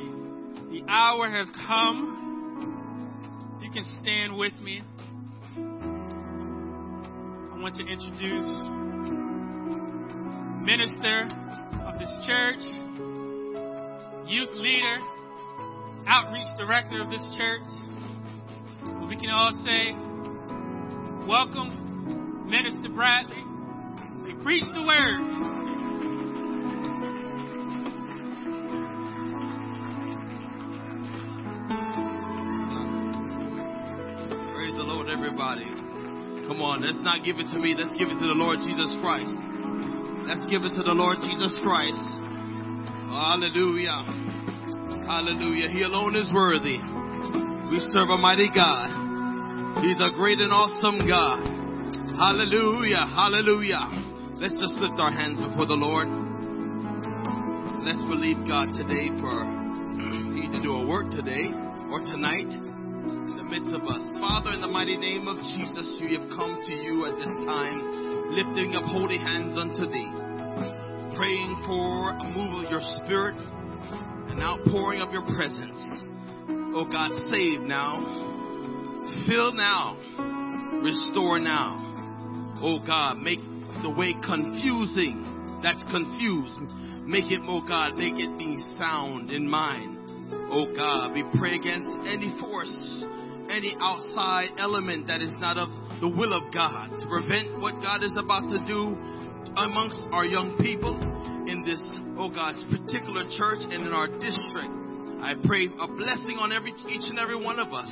The hour has come. You can stand with me. I want to introduce minister of this church, youth leader, outreach director of this church. We can all say, welcome, Minister Bradley. He preached the word. Praise the Lord, everybody. Come on, let's not give it to me. Let's give it to the Lord Jesus Christ. Let's give it to the Lord Jesus Christ. Hallelujah. Hallelujah. He alone is worthy. We serve a mighty God. He's a great and awesome God. Hallelujah. Hallelujah. Let's just lift our hands before the Lord. Let's believe God today for He to do a work today or tonight in the midst of us. Father, in the mighty name of Jesus, we have come to you at this time, lifting up holy hands unto Thee, praying for a move of Your Spirit, an outpouring of Your presence. Oh God, save now. Fill now. Restore now. Oh God, make the way confusing that's confused. Make it, oh God, make it be sound in mind. Oh God, we pray against any force, any outside element that is not of the will of God to prevent what God is about to do amongst our young people in this, oh God's particular church and in our district. I pray a blessing on each and every one of us.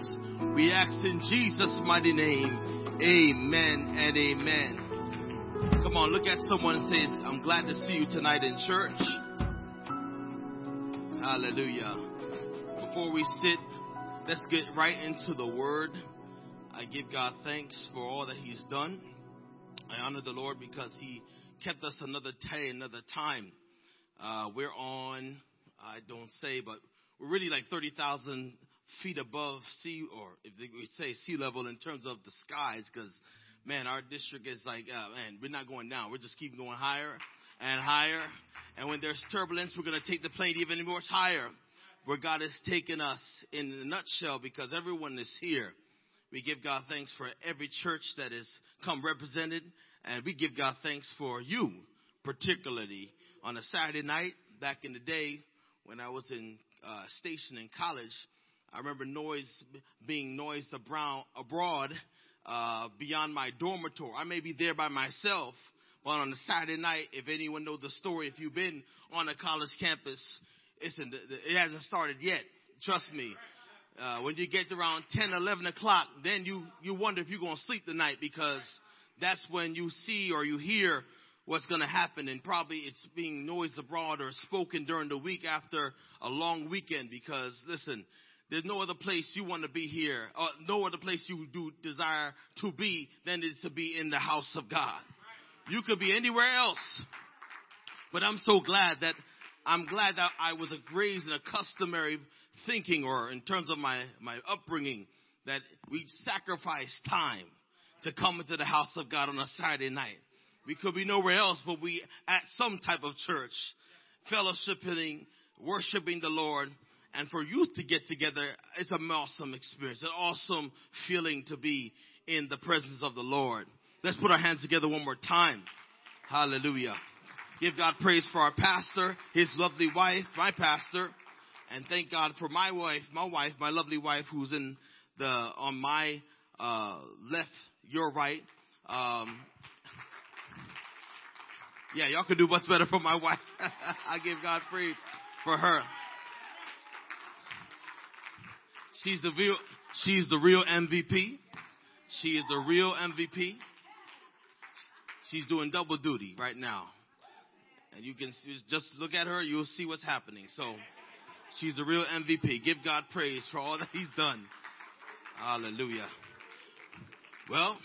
We ask in Jesus' mighty name. Amen and amen. Come on, look at someone and say, I'm glad to see you tonight in church. Hallelujah. Before we sit, let's get right into the Word. I give God thanks for all that He's done. I honor the Lord because He kept us another day, another time. We're on, I don't say, but we're really like 30,000 feet above sea, or if we say sea level in terms of the skies, because, man, our district is like, man, we're not going down. We're just keep going higher and higher. And when there's turbulence, we're going to take the plane even more higher, where God has taken us in a nutshell, because everyone is here. We give God thanks for every church that has come represented. And we give God thanks for you, particularly on a Saturday night. Back in the day when I was in station in college, I remember being noised abroad beyond my dormitory. I may be there by myself, but on a Saturday night, if anyone knows the story, if you've been on a college campus, it hasn't started yet. Trust me. When you get around 10, 11 o'clock, then you wonder if you're going to sleep tonight, because that's when you see or you hear what's going to happen. And probably it's being noised abroad or spoken during the week after a long weekend, because, listen, There's no other place you want to be here, or no other place you do desire to be than it is to be in the house of God. You could be anywhere else, but I'm glad that I was raised in a customary thinking, or in terms of my upbringing, that we sacrifice time to come into the house of God on a Saturday night. We could be nowhere else, but we at some type of church, fellowshipping, worshiping the Lord. And for youth to get together, it's an awesome experience, an awesome feeling to be in the presence of the Lord. Let's put our hands together one more time. Hallelujah. Give God praise for our pastor, his lovely wife, my pastor. And thank God for my wife, my lovely wife, who's on my left, your right. Yeah, y'all could do much better for my wife. I give God praise for her. She's the real MVP. She is the real MVP. She's doing double duty right now. And you can just look at her. You'll see what's happening. So she's the real MVP. Give God praise for all that he's done. Hallelujah. Well,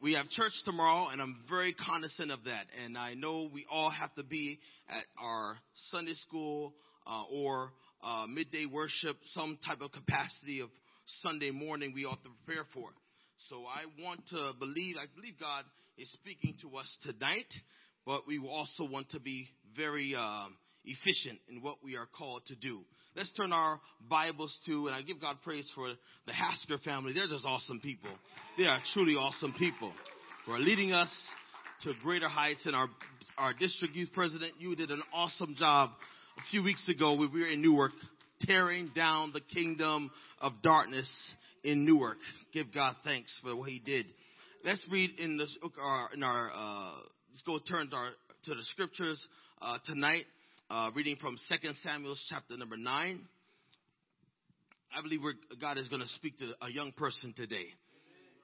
we have church tomorrow, and I'm very cognizant of that. And I know we all have to be at our Sunday school or midday worship, some type of capacity of Sunday morning we ought to prepare for. So I believe God is speaking to us tonight, but we also want to be very efficient in what we are called to do. Let's turn our Bibles to, and I give God praise for the Hasker family. They're just awesome people. They are truly awesome people who are leading us to greater heights. And our district youth president, you did an awesome job. A few weeks ago, we were in Newark, tearing down the kingdom of darkness in Newark. Give God thanks for what he did. Let's read let's go turn to the scriptures tonight, reading from 2 Samuel chapter number 9. I believe God is going to speak to a young person today. Amen.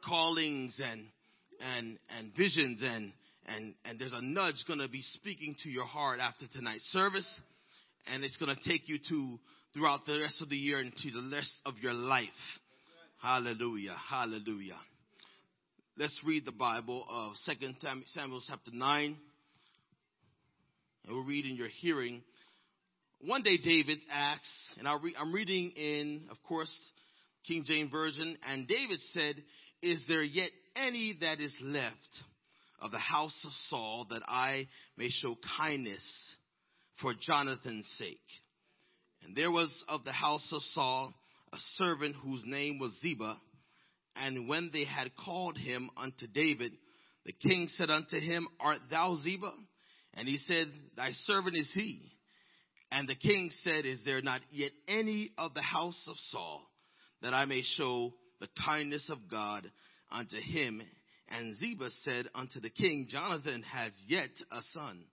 Callings and visions and there's a nudge going to be speaking to your heart after tonight's service. And it's going to take you to throughout the rest of the year and to the rest of your life. Hallelujah. Hallelujah. Let's read the Bible of 2 Samuel chapter 9. And we'll read in your hearing. One day David asks, and I'm reading in, of course, King James Version. And David said, "Is there yet any that is left of the house of Saul that I may show kindness for Jonathan's sake?" And there was of the house of Saul a servant whose name was Ziba. And when they had called him unto David, the king said unto him, "Art thou Ziba?" And he said, "Thy servant is he." And the king said, "Is there not yet any of the house of Saul that I may show the kindness of God unto him?" And Ziba said unto the king, "Jonathan has yet a son,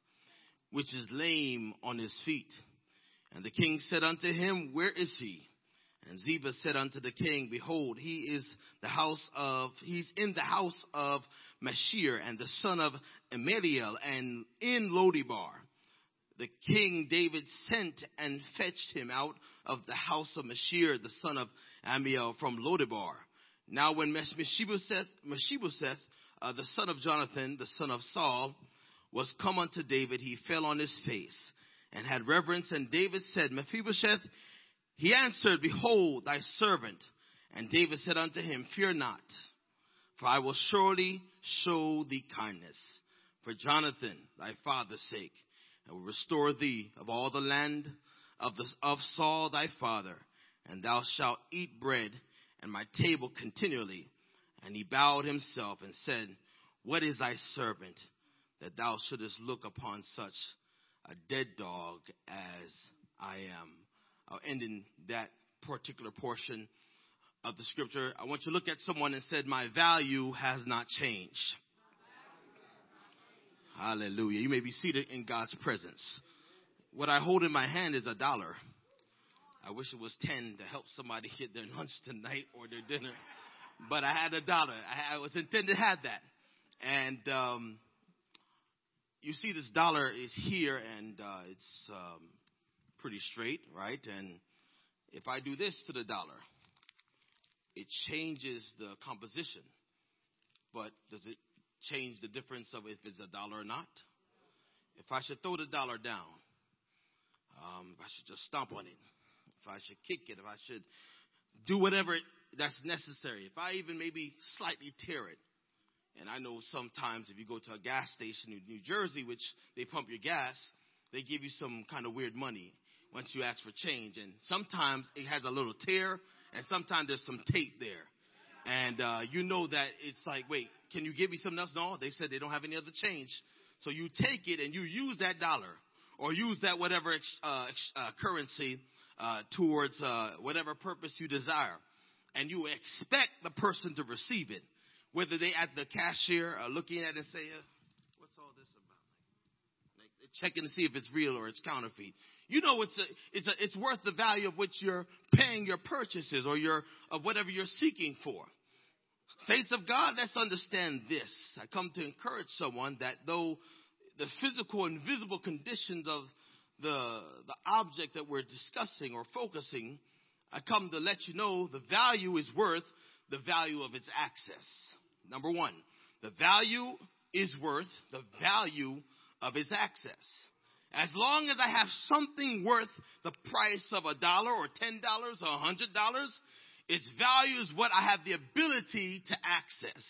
which is lame on his feet." And the king said unto him, "Where is he?" And Ziba said unto the king, "Behold, he's in the house of Machir, and the son of Emeliel, and in Lo-debar." The king David sent and fetched him out of the house of Machir, the son of Amiel, from Lo-debar. Now when Mephibosheth, the son of Jonathan, the son of Saul, was come unto David, he fell on his face and had reverence. And David said, "Mephibosheth." He answered, "Behold, thy servant." And David said unto him, "Fear not, for I will surely show thee kindness for Jonathan thy father's sake, and will restore thee of all the land of Saul thy father, and thou shalt eat bread and my table continually." And he bowed himself and said, "What is thy servant, that thou shouldest look upon such a dead dog as I am?" I'll end in that particular portion of the scripture. I want you to look at someone and said, "My value has not changed." Hallelujah. You may be seated in God's presence. What I hold in my hand is $1. I wish it was 10 to help somebody get their lunch tonight or their dinner. But I had $1. I was intended to have that. And you see this $1 is here, and it's pretty straight, right? And If I do this to the dollar, it changes the composition. But does it change the difference of if it's a dollar or not? If I should throw the dollar down, if I should just stomp on it, if I should kick it, if I should do whatever that's necessary, if I even maybe slightly tear it. And I know sometimes if you go to a gas station in New Jersey, which they pump your gas, they give you some kind of weird money once you ask for change. And sometimes it has a little tear, and sometimes there's some tape there. And you know that it's like, wait, can you give me something else? No, they said they don't have any other change. So you take it and you use that dollar or use that whatever currency towards whatever purpose you desire. And you expect the person to receive it, whether they at the cashier are looking at it and say, what's all this about? Like they're checking to see if it's real or it's counterfeit. You know, it's worth the value of what you're paying your purchases or of whatever you're seeking for. Saints of God, let's understand this. I come to encourage someone that though the physical and visible conditions of the object that we're discussing or focusing, I come to let you know the value is worth the value of its access. Number one, the value is worth the value of its access. As long as I have something worth the price of a dollar or $10 or $100, its value is what I have the ability to access.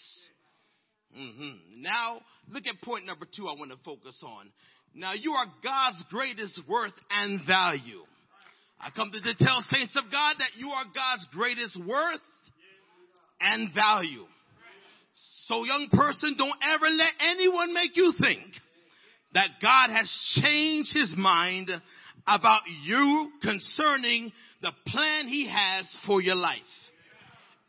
Now, look at point number 2 I want to focus on. Now, you are God's greatest worth and value. I come to tell saints of God that you are God's greatest worth and value. So, young person, don't ever let anyone make you think that God has changed his mind about you concerning the plan he has for your life.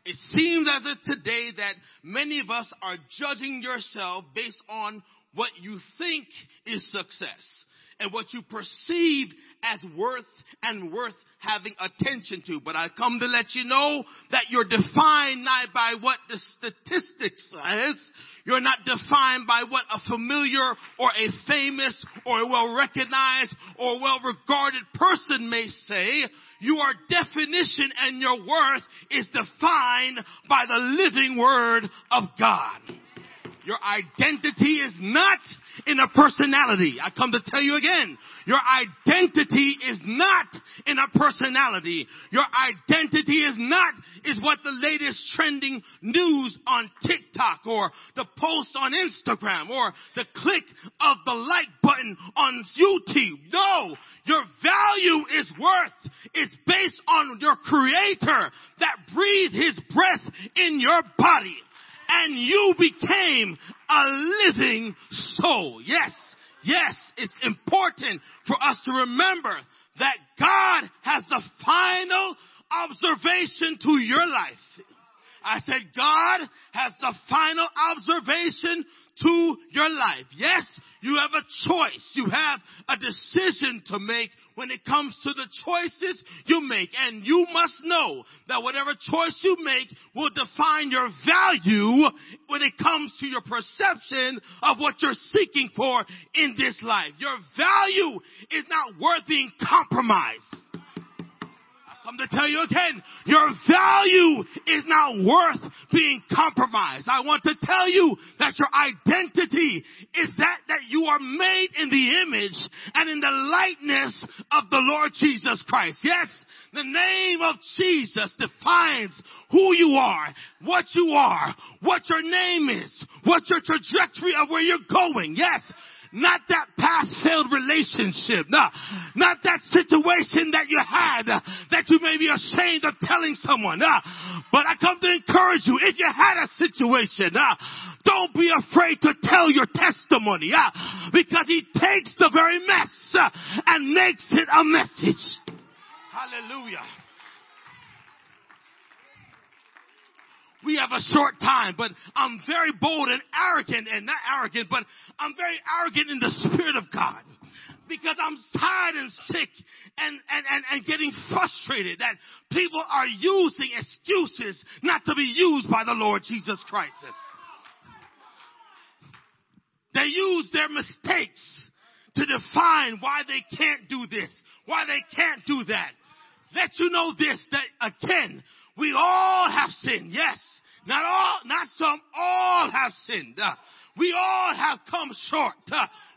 It seems as if today that many of us are judging yourself based on what you think is success and what you perceive as worth and worth having attention to. But I come to let you know that you're defined not by what the statistics says. You're not defined by what a familiar or a famous or well-recognized or well-regarded person may say. Your definition and your worth is defined by the living word of God. Your identity is not in a personality. I come to tell you again, your identity is not in a personality. Your identity is what the latest trending news on TikTok or the post on Instagram or the click of the like button on YouTube. No, your value is worth. It's based on your creator that breathed his breath in your body. And you became a living soul. Yes, it's important for us to remember that God has the final observation to your life. I said God has the final observation to your life. Yes, you have a choice. You have a decision to make when it comes to the choices you make. And you must know that whatever choice you make will define your value when it comes to your perception of what you're seeking for in this life. Your value is not worth being compromised. I'm to tell you again, your value is not worth being compromised. I want to tell you that your identity is that you are made in the image and in the likeness of the Lord Jesus Christ. Yes, the name of Jesus defines who you are, what your name is, what your trajectory of where you're going. Yes. Not that past failed relationship. No, not that situation that you had that you may be ashamed of telling someone. No. But I come to encourage you, if you had a situation, don't be afraid to tell your testimony because he takes the very mess and makes it a message. Hallelujah. We have a short time, but I'm very bold and arrogant, and not arrogant, but I'm very arrogant in the Spirit of God because I'm tired and sick and getting frustrated that people are using excuses not to be used by the Lord Jesus Christ. They use their mistakes to define why they can't do this, why they can't do that. let you know this, that again, we all have sinned. Yes, not all, not some, all have sinned. We all have come short.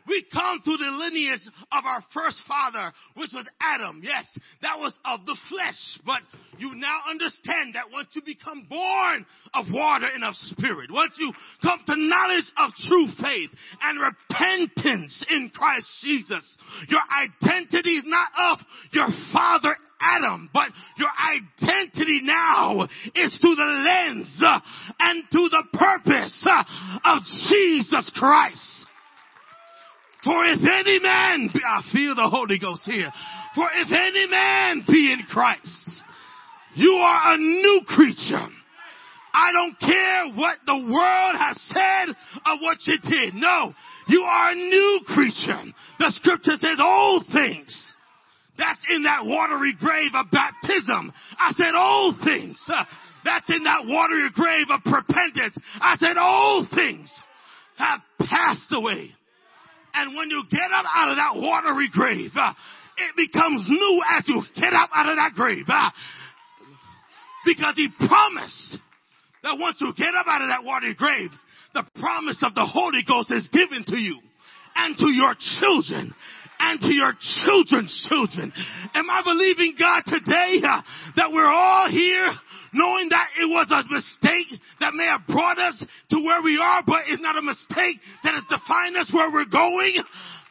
We come through the lineage of our first father, which was Adam. Yes, that was of the flesh. But you now understand that once you become born of water and of spirit, once you come to knowledge of true faith and repentance in Christ Jesus, your identity is not of your father Adam, but your identity now is through the lens and through the purpose of Jesus Christ. For if any man, I feel the Holy Ghost here. For if any man be in Christ, you are a new creature. I don't care what the world has said or what you did. No, you are a new creature. The scripture says old things. That's in that watery grave of baptism. I said old things. That's in that watery grave of repentance. I said old things have passed away. And when you get up out of that watery grave, it becomes new as you get up out of that grave. Because he promised that once you get up out of that watery grave, the promise of the Holy Ghost is given to you and to your children and to your children's children. Am I believing God today that we're all here knowing that it was a mistake that may have brought us to where we are, but it's not a mistake that has defined us where we're going?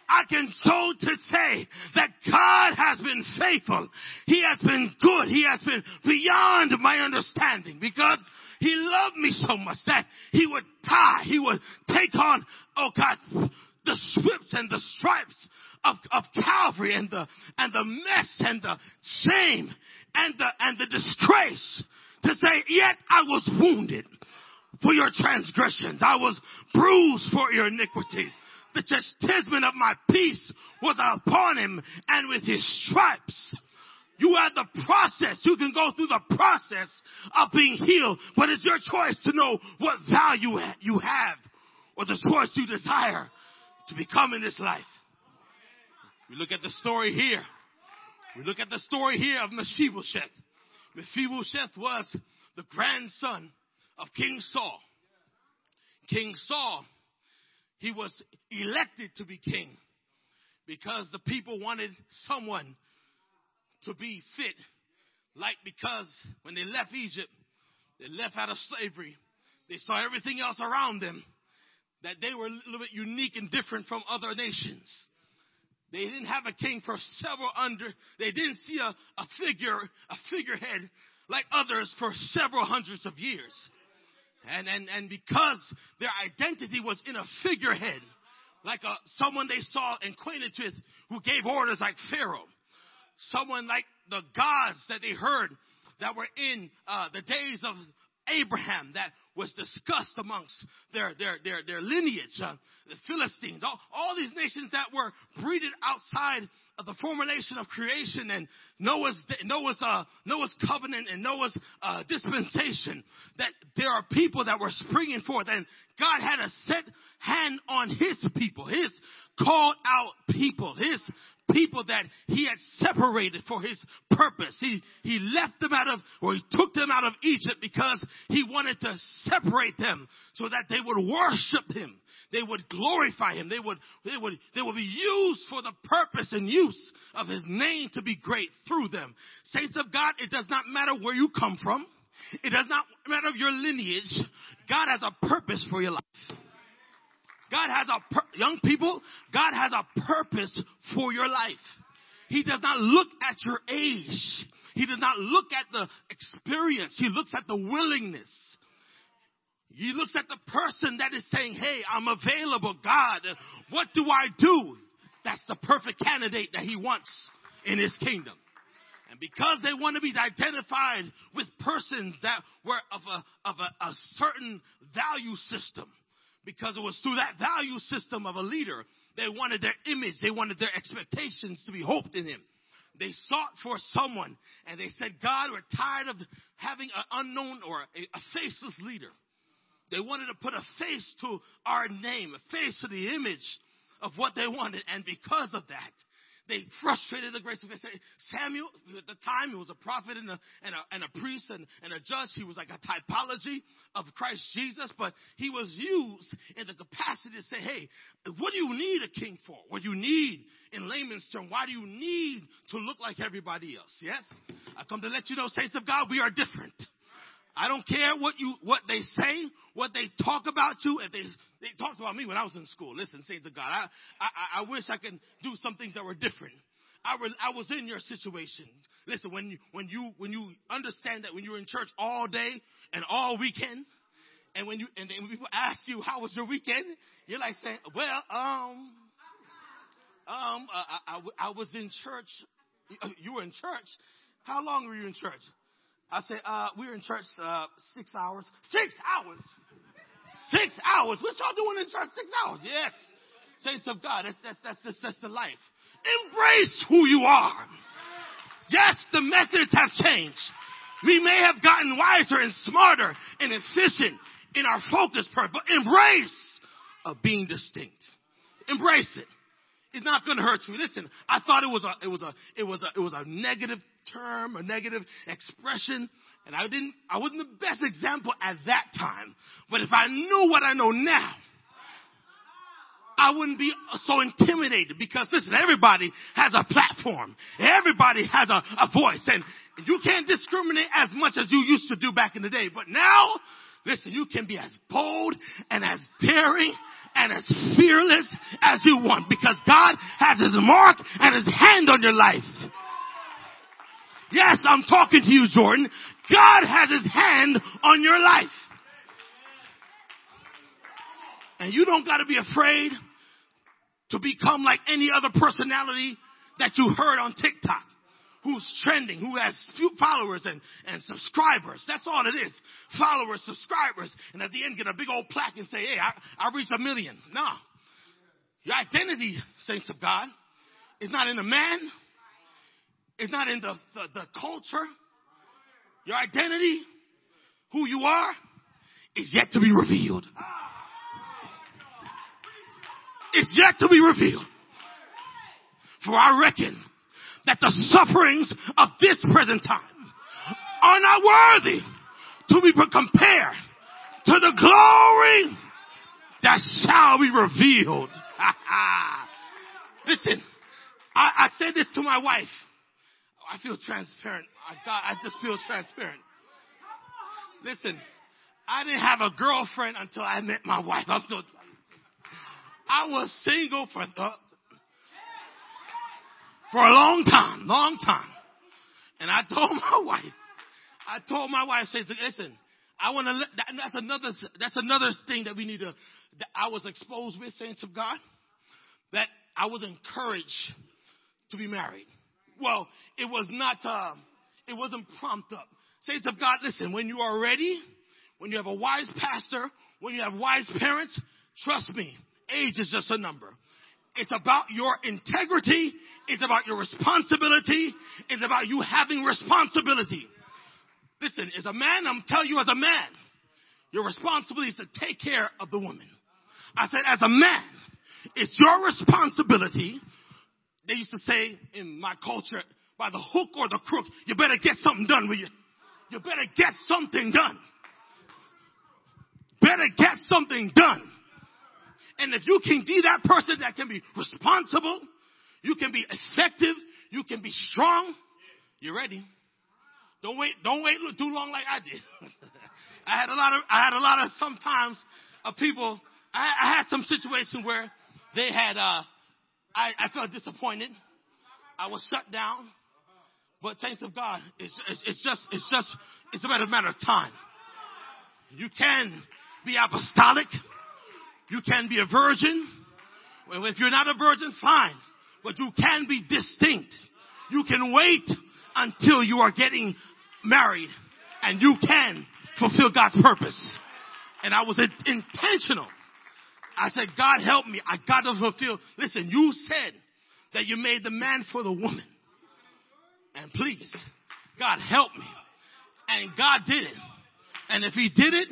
I can so to say that God has been faithful. He has been good. He has been beyond my understanding, because he loved me so much that he would die. He would take on, oh God, the whips and the stripes of Calvary, and the mess and the shame and the disgrace, to say, yet I was wounded for your transgressions. I was bruised for your iniquity. The chastisement of my peace was upon him, and with his stripes. You have the process. You can go through the process of being healed, but it's your choice to know what value you have, or the choice you desire to become in this life. We look at the story here. We look at the story here of Mephibosheth. Mephibosheth was the grandson of King Saul. King Saul, he was elected to be king because the people wanted someone to be fit. Like, because when they left Egypt, they left out of slavery. They saw everything else around them, that they were a little bit unique and different from other nations. They didn't have a king for several they didn't see a figurehead like others for several hundreds of years. And because their identity was in a figurehead, like someone they saw and acquainted with who gave orders like Pharaoh, someone like the gods that they heard that were in the days of Abraham, that was discussed amongst their lineage, the Philistines, all these nations that were breeded outside of the formulation of creation and Noah's covenant and Noah's dispensation, that there are people that were springing forth, and God had a set hand on his people, his called out people, his people that he had separated for his purpose. He left them he took them out of Egypt because he wanted to separate them so that they would worship him. They would glorify him. They would be used for the purpose and use of his name to be great through them. Saints of God, it does not matter where you come from. It does not matter your lineage. God has a purpose for your life. Young people, God has a purpose for your life. He does not look at your age. He does not look at the experience. He looks at the willingness. He looks at the person that is saying, hey, I'm available, God. What do I do? That's the perfect candidate that he wants in his kingdom. And because they want to be identified with persons that were of a certain value system, because it was through that value system of a leader, they wanted their image, they wanted their expectations to be hoped in him. They sought for someone, and they said, God, we're tired of having an unknown or a faceless leader. They wanted to put a face to our name, a face to the image of what they wanted. And because of that, They frustrated the grace of his Samuel. At the time, he was a prophet and a priest and a judge. He was like a typology of Christ Jesus, but he was used in the capacity to say, hey, what do you need a king for? What do you need, in layman's term, why do you need to look like everybody else? Yes? I come to let you know, saints of God, we are different. I don't care what they say, what they talk about you. If they talked about me when I was in school. Listen, saints of God, I wish I could do some things that were different. I was in your situation. Listen, when you understand that when you're in church all day and all weekend, and when people ask you how was your weekend, you're like saying, well, I was in church. You were in church. How long were you in church? I said, we were in church 6 hours. 6 hours! 6 hours! What y'all doing in church 6 hours? Yes. Saints of God, that's the life. Embrace who you are. Yes, the methods have changed. We may have gotten wiser and smarter and efficient in our focus, but embrace of being distinct. Embrace it. It's not going to hurt you. Listen, I thought it was a negative term, a negative expression, and I wasn't the best example at that time. But if I knew what I know now, I wouldn't be so intimidated, because listen, everybody has a platform. Everybody has a voice, and you can't discriminate as much as you used to do back in the day. But now, listen, you can be as bold and as daring and as fearless as you want, because God has his mark and his hand on your life. Yes, I'm talking to you, Jordan. God has his hand on your life. And you don't got to be afraid to become like any other personality that you heard on TikTok, who's trending, who has few followers and subscribers. That's all it is. Followers, subscribers, and at the end get a big old plaque and say, hey, I reached 1 million. No. Your identity, saints of God, is not in the man. It's not in the culture. Your identity, who you are, is yet to be revealed. It's yet to be revealed. For I reckon that the sufferings of this present time are not worthy to be compared to the glory that shall be revealed. Listen, I said this to my wife. I feel transparent. God, I just feel transparent. Listen, I didn't have a girlfriend until I met my wife. I was single for a long time. And I told my wife, say, listen, I want to, that's another thing that we need to, that I was exposed with, saints of God, that I was encouraged to be married. Well, it wasn't prompted up. Saints of God, listen, when you are ready, when you have a wise pastor, when you have wise parents, trust me, age is just a number. It's about your integrity. It's about your responsibility. It's about you having responsibility. Listen, as a man, I'm telling you as a man, your responsibility is to take care of the woman. I said, as a man, it's your responsibility. They used to say in my culture, by the hook or the crook, you better get something done with you. You better get something done. Better get something done. And if you can be that person that can be responsible, you can be effective, you can be strong, you're ready. Don't wait too long like I did. I had a lot of sometimes of people. I had some situation where they had, I felt disappointed. I was shut down. But saints of God, it's a matter of time. You can be apostolic. You can be a virgin. Well, if you're not a virgin, fine. But you can be distinct. You can wait until you are getting married and you can fulfill God's purpose. And I was intentional. I said, God help me. I got to fulfill. Listen, you said that you made the man for the woman. And please, God help me. And God did it. And if he did it,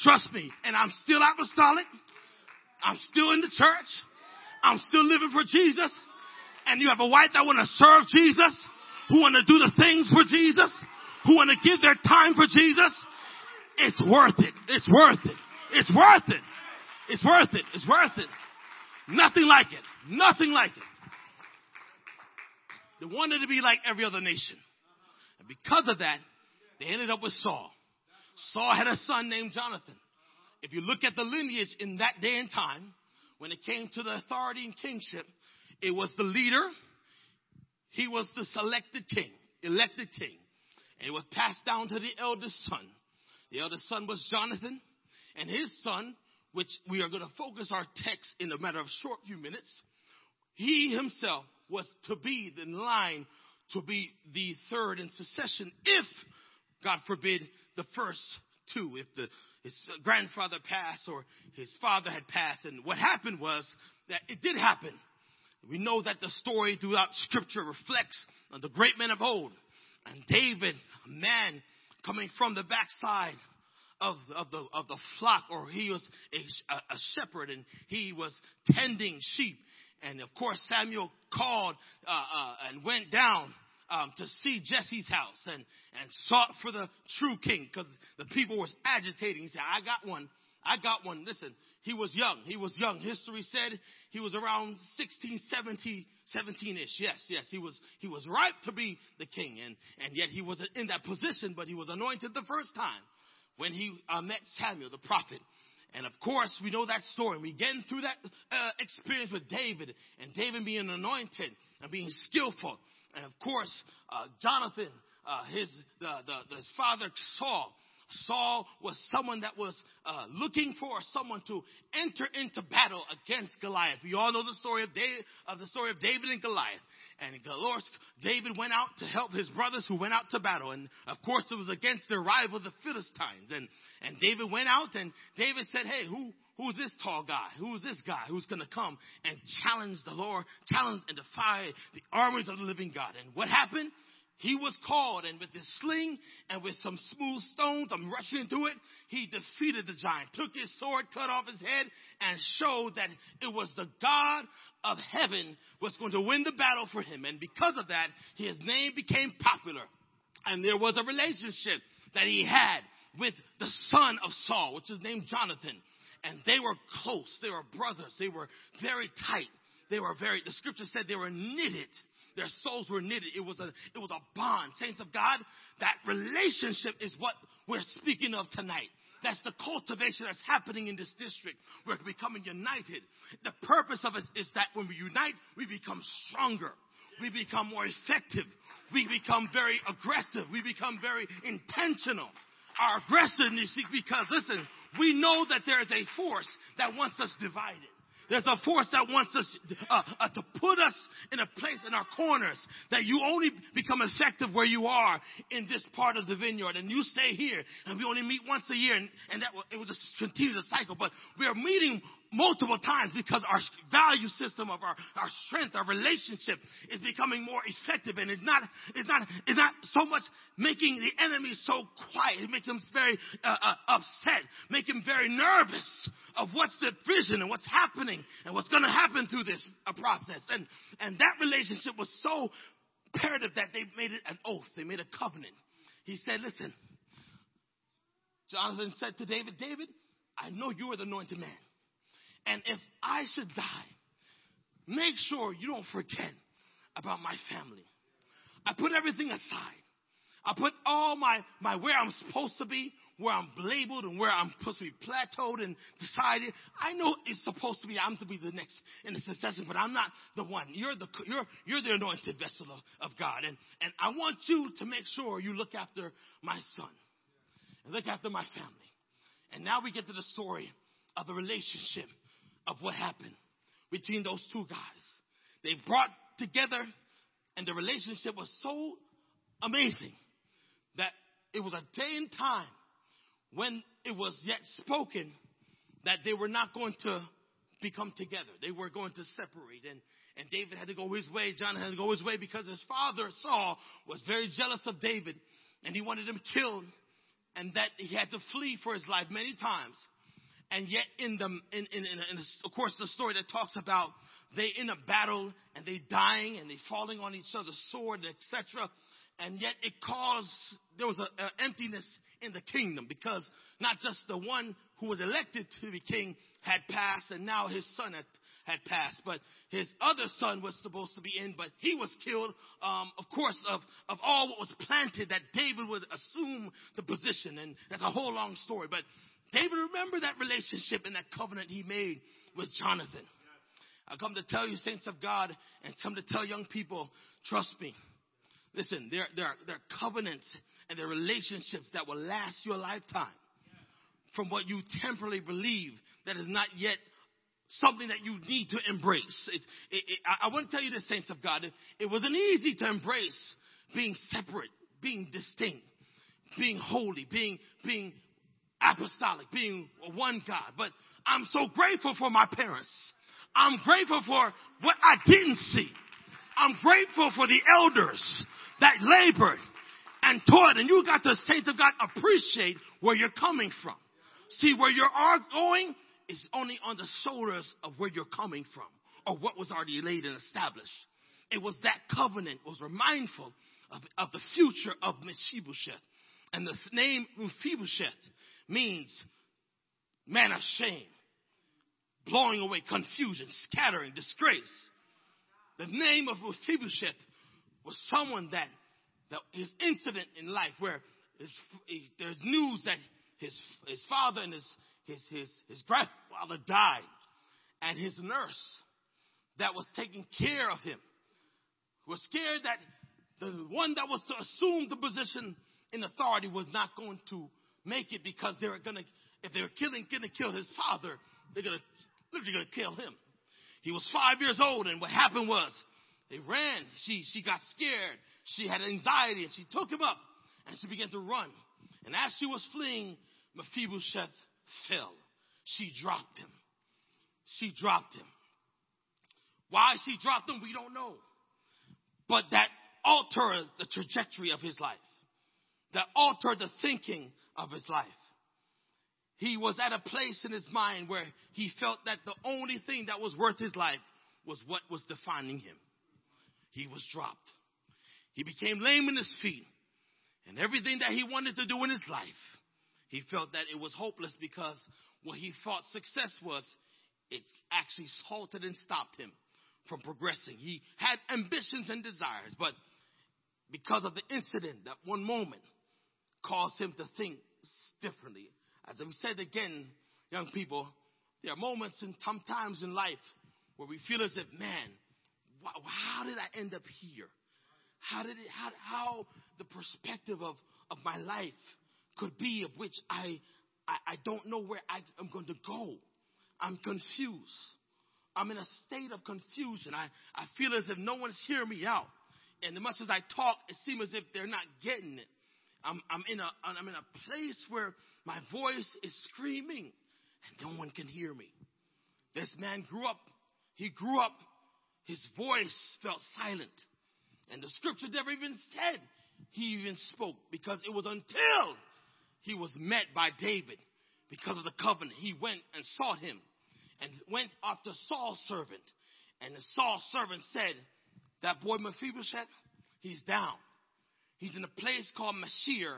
trust me. And I'm still apostolic. I'm still in the church. I'm still living for Jesus. and you have a wife that want to serve Jesus, who want to do the things for Jesus, who want to give their time for Jesus, it's worth it. It's worth it. It's worth it. It's worth it. It's worth it. Nothing like it. Nothing like it. They wanted to be like every other nation. And because of that, they ended up with Saul. Saul had a son named Jonathan. If you look at the lineage in that day and time, when it came to the authority and kingship, it was the leader. He was the selected king, elected king. And it was passed down to the eldest son. The eldest son was Jonathan, and his son, which we are going to focus our text in a matter of short few minutes, he himself was to be the line to be the third in succession if, God forbid, the first two, if his grandfather passed or his father had passed. And what happened was that it did happen. We know that the story throughout Scripture reflects on the great men of old. And David, a man coming from the backside of the flock, or he was a shepherd and he was tending sheep. And of course, Samuel called and went down to see Jesse's house and sought for the true king, because the people was agitating. He said, I got one. I got one. Listen, he was young. He was young. History said he was around 16, 17, 17-ish. Yes. He was ripe to be the king. And yet he wasn't in that position, but he was anointed the first time when he met Samuel, the prophet. And of course, we know that story. We get through that experience with David, and David being anointed and being skillful. And of course, Jonathan, his father Saul. Saul was someone that was looking for someone to enter into battle against Goliath. We all know the story of David and Goliath. And David went out to help his brothers who went out to battle. And of course, it was against their rival, the Philistines. And David went out, and David said, hey, who's this tall guy? Who's this guy who's going to come and challenge the Lord, challenge and defy the armies of the living God? And what happened? He was called, and with his sling and with some smooth stones, I'm rushing through it, he defeated the giant, took his sword, cut off his head, and showed that it was the God of heaven was going to win the battle for him. And because of that, his name became popular. And there was a relationship that he had with the son of Saul, which is named Jonathan. And they were close. They were brothers. They were very tight. The scripture said they were knitted. Their souls were knitted. It was a bond. Saints of God, that relationship is what we're speaking of tonight. That's the cultivation that's happening in this district. We're becoming united. The purpose of it is that when we unite, we become stronger. We become more effective. We become very aggressive. We become very intentional. Our aggressiveness, because listen, we know that there is a force that wants us divided. There's a force that wants us to put us in a place in our corners that you only become effective where you are in this part of the vineyard, and you stay here, and we only meet once a year, and that will, it will just continue the cycle. But we are meeting multiple times because our value system of our strength, our relationship is becoming more effective, and it's not so much making the enemy so quiet. It makes him very upset, make him very nervous of what's the vision and what's happening and what's going to happen through this process. And that relationship was so imperative that they made it an oath. They made a covenant. He said, listen, Jonathan said to David, David, I know you are the anointed man. And if I should die, make sure you don't forget about my family. I put everything aside. I put all my where I'm supposed to be, where I'm labeled and where I'm supposed to be plateaued and decided. I know it's supposed to be, I'm to be the next in the succession, but I'm not the one. You're the anointed vessel of God. And I want you to make sure you look after my son and look after my family. And now we get to the story of the relationship of what happened between those two guys. They brought together, and the relationship was so amazing that it was a day and time when it was yet spoken that they were not going to become together. They were going to separate, and David had to go his way. Jonathan had to go his way because his father, Saul, was very jealous of David, and he wanted him killed, and that he had to flee for his life many times. And yet, of course, the story that talks about They in a battle and they dying and they falling on each other's sword, etc. And yet it caused, there was an emptiness in the kingdom, because not just the one who was elected to be king had passed and now his son had passed, but his other son was supposed to be in, but he was killed, of course, of all what was planted that David would assume the position. And that's a whole long story. But David remembered that relationship and that covenant he made with Jonathan. I come to tell you, saints of God, and come to tell young people, trust me. Listen, there are covenants and there are relationships that will last your lifetime from what you temporarily believe that is not yet something that you need to embrace. I want to tell you this, saints of God, it wasn't easy to embrace being separate, being distinct, being holy, being apostolic, being one God. But I'm so grateful for my parents. I'm grateful for what I didn't see. I'm grateful for the elders that labored and taught. And you got to, saints of God, appreciate where you're coming from. See, where you are going is only on the shoulders of where you're coming from, or what was already laid and established. It was that covenant was remindful of the future of Mephibosheth. And the name Mephibosheth means man of shame, blowing away confusion, scattering, disgrace. The name of Mephibosheth was someone that his incident in life where there's news that his father and his grandfather died, and his nurse that was taking care of him was scared that the one that was to assume the position in authority was not going to make it, because they were going to, if they were going to kill his father, they're going to literally going to kill him. He was 5 years old, and what happened was they ran. She got scared. She had anxiety, and she took him up, and she began to run. And as she was fleeing, Mephibosheth fell. She dropped him. She dropped him. Why she dropped him, we don't know. But that altered the trajectory of his life. That altered the thinking of his life. He was at a place in his mind where he felt that the only thing that was worth his life was what was defining him. He was dropped. He became lame in his feet. And everything that he wanted to do in his life, he felt that it was hopeless, because what he thought success was, it actually halted and stopped him from progressing. He had ambitions and desires, but because of the incident, that one moment caused him to think differently. As we said again, young people, there are moments and sometimes in life where we feel as if, man, how did I end up here? How the perspective of my life could be, of which I don't know where I am going to go. I'm confused. I'm in a state of confusion. I feel as if no one's hearing me out. And as much as I talk, it seems as if they're not getting it. I'm in a place where my voice is screaming and no one can hear me. This man grew up. He grew up. His voice felt silent. And the scripture never even said he even spoke, because it was until he was met by David because of the covenant. He went and sought him and went after Saul's servant. And the Saul's servant said, that boy Mephibosheth, he's down. He's in a place called Machir,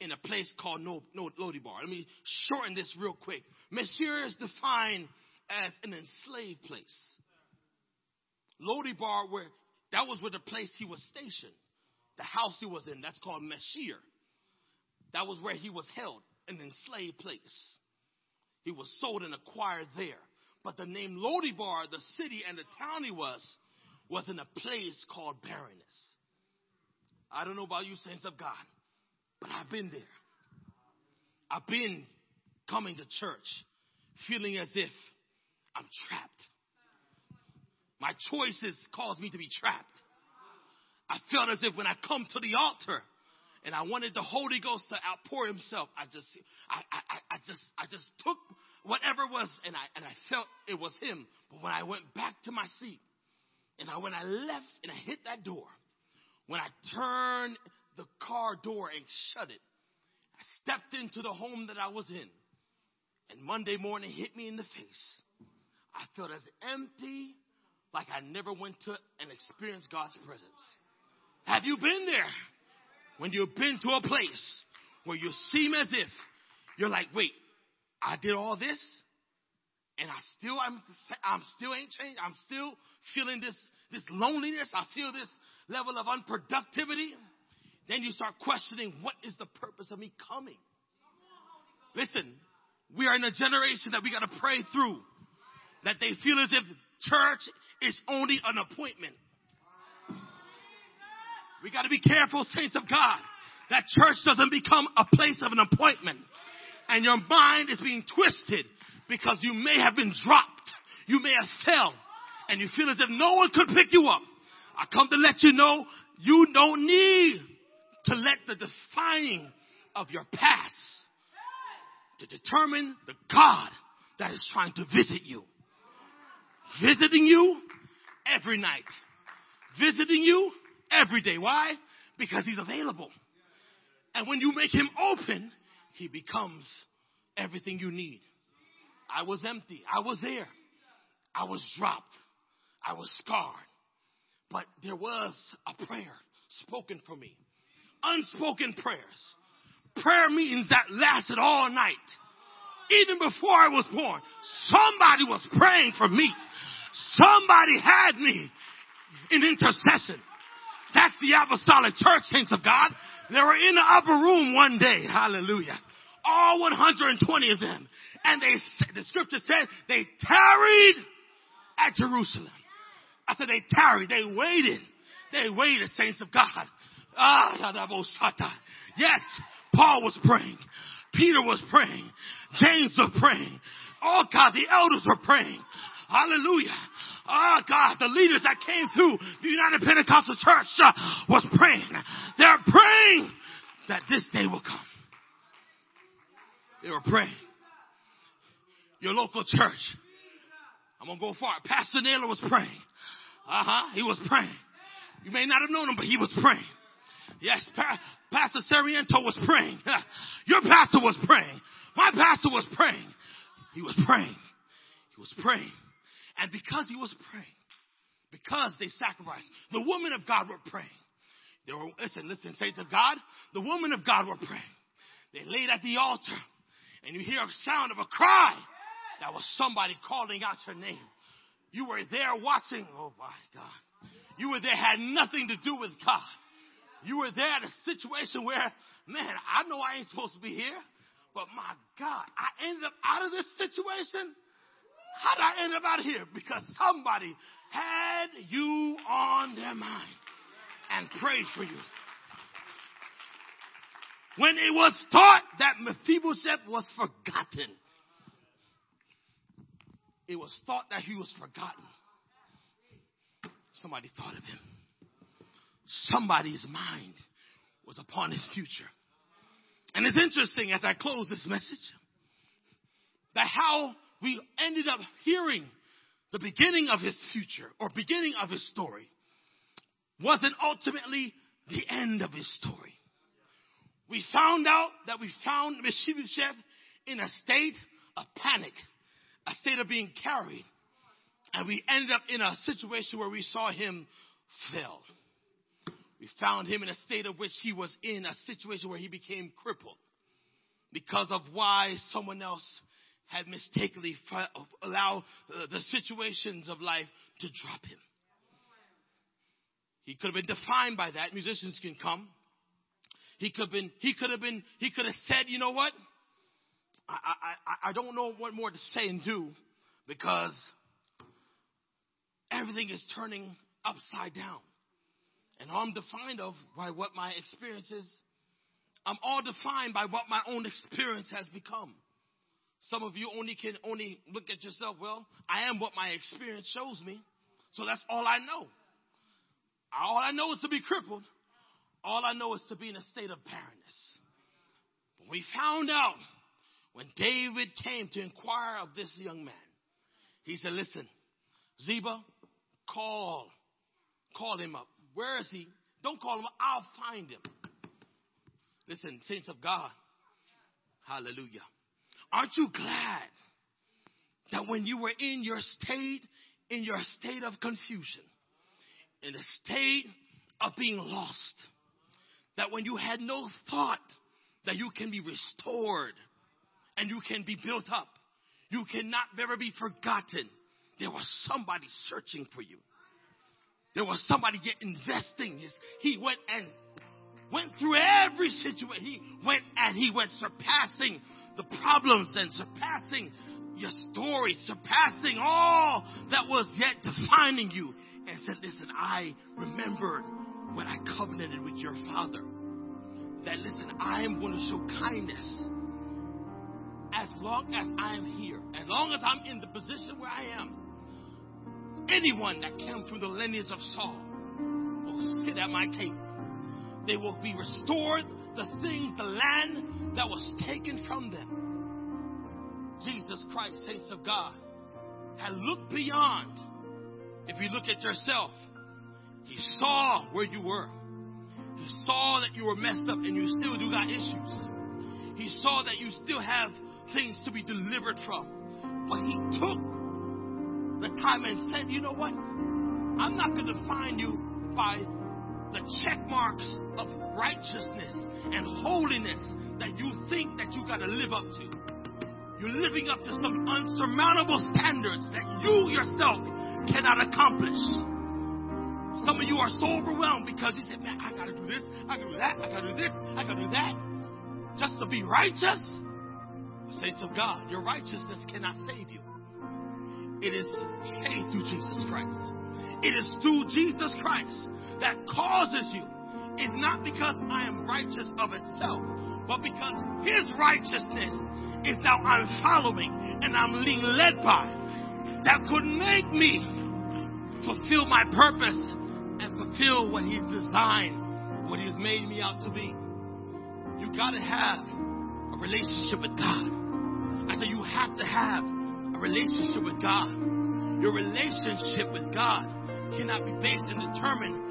in a place called Lo-debar. Let me shorten this real quick. Machir is defined as an enslaved place. Lo-debar, that was where the place he was stationed. The house he was in, that's called Machir. That was where he was held, an enslaved place. He was sold and acquired there. But the name Lo-debar, the city and the town he was in a place called barrenness. I don't know about you, saints of God, but I've been there. I've been coming to church feeling as if I'm trapped. My choices caused me to be trapped. I felt as if when I come to the altar and I wanted the Holy Ghost to outpour himself, I just took whatever was, and I felt it was him. But when I went back to my seat, and when I left and I hit that door, when I turned the car door and shut it, I stepped into the home that I was in. And Monday morning hit me in the face. I felt as empty like I never went to and experienced God's presence. Have you been there? When you've been to a place where you seem as if you're like, wait, I did all this and I'm still ain't changed. I'm still feeling this loneliness. I feel this level of unproductivity. Then you start questioning, what is the purpose of me coming? Listen, we are in a generation that we got to pray through, that they feel as if church is only an appointment. We got to be careful, saints of God, that church doesn't become a place of an appointment. And your mind is being twisted because you may have been dropped. You may have fell. And you feel as if no one could pick you up. I come to let you don't need to let the defining of your past to determine the God that is trying to visit you. Visiting you every night. Visiting you every day. Why? Because he's available. And when you make him open, he becomes everything you need. I was empty. I was there. I was dropped. I was scarred. But there was a prayer spoken for me. Unspoken prayers. Prayer meetings that lasted all night. Even before I was born, somebody was praying for me. Somebody had me in intercession. That's the apostolic church, saints of God. They were in the upper room one day. Hallelujah. All 120 of them. And the scripture said they tarried at Jerusalem. I said they tarried. They waited. They waited, saints of God. Yes, Paul was praying. Peter was praying. James was praying. Oh God, the elders were praying. Hallelujah. Oh God, the leaders that came through the United Pentecostal Church was praying. They're praying that this day will come. They were praying. Your local church. I'm going to go far. Pastor Naylor was praying. He was praying. You may not have known him, but he was praying. Yes, Pastor Sarmiento was praying. Your pastor was praying. My pastor was praying. He was praying. He was praying. And because he was praying, because they sacrificed, the women of God were praying. They were, listen, saints of God, the women of God were praying. They laid at the altar, and you hear a sound of a cry. That was somebody calling out your name. You were there watching. Oh, my God. You were there, had nothing to do with God. You were there at a situation where, man, I know I ain't supposed to be here, but my God, I ended up out of this situation. How did I end up out here? Because somebody had you on their mind and prayed for you. When it was thought that Mephibosheth was forgotten, it was thought that he was forgotten. Somebody thought of him. Somebody's mind was upon his future. And it's interesting as I close this message that how we ended up hearing the beginning of his future or beginning of his story wasn't ultimately the end of his story. We found out that we found Mephibosheth in a state of panic, a state of being carried. And we ended up in a situation where we saw him fail. We found him in a state of which he was in a situation where he became crippled because of why someone else had mistakenly allowed the situations of life to drop him. He could have been defined by that. Musicians can come. He could have said, you know what? I don't know what more to say and do because everything is turning upside down. And I'm defined by what my experience is. I'm all defined by what my own experience has become. Some of you can only look at yourself, well, I am what my experience shows me. So that's all I know. All I know is to be crippled. All I know is to be in a state of barrenness. But we found out when David came to inquire of this young man, he said, listen, Ziba, call him up. Where is he? Don't call him up. I'll find him. Listen, saints of God. Hallelujah. Aren't you glad that when you were in your state in your state of confusion, in a state of being lost, that when you had no thought that you can be restored and you can be built up, you cannot ever be forgotten, there was somebody searching for you. There was somebody investing. He went through every situation. He went surpassing the problems and surpassing your story, surpassing all that was yet defining you, and said, listen, I remembered when I covenanted with your father that, listen, I am going to show kindness as long as I am here, as long as I'm in the position where I am. Anyone that came through the lineage of Saul will sit at my table. They will be restored the things, the land that was taken from them. Jesus Christ, saints of God, had looked beyond. If you look at yourself, he saw where you were. He saw that you were messed up and you still do got issues. He saw that you still have things to be delivered from. But he took the time and said, you know what? I'm not going to define you by the check marks of righteousness and holiness that you think that you got to live up to. You're living up to some unsurmountable standards that you yourself cannot accomplish. Some of you are so overwhelmed because you said, man, I got to do this, I got to do that, I got to do this, I got to do that, just to be righteous. The saints of God, your righteousness cannot save you. It is saved through Jesus Christ. It is through Jesus Christ that causes you. It's not because I am righteous of itself, but because his righteousness is now I'm following and I'm being led by, that could make me fulfill my purpose and fulfill what he's designed, what he's made me out to be. You got to have a relationship with God. I said you have to have a relationship with God. Your relationship with God cannot be based and determined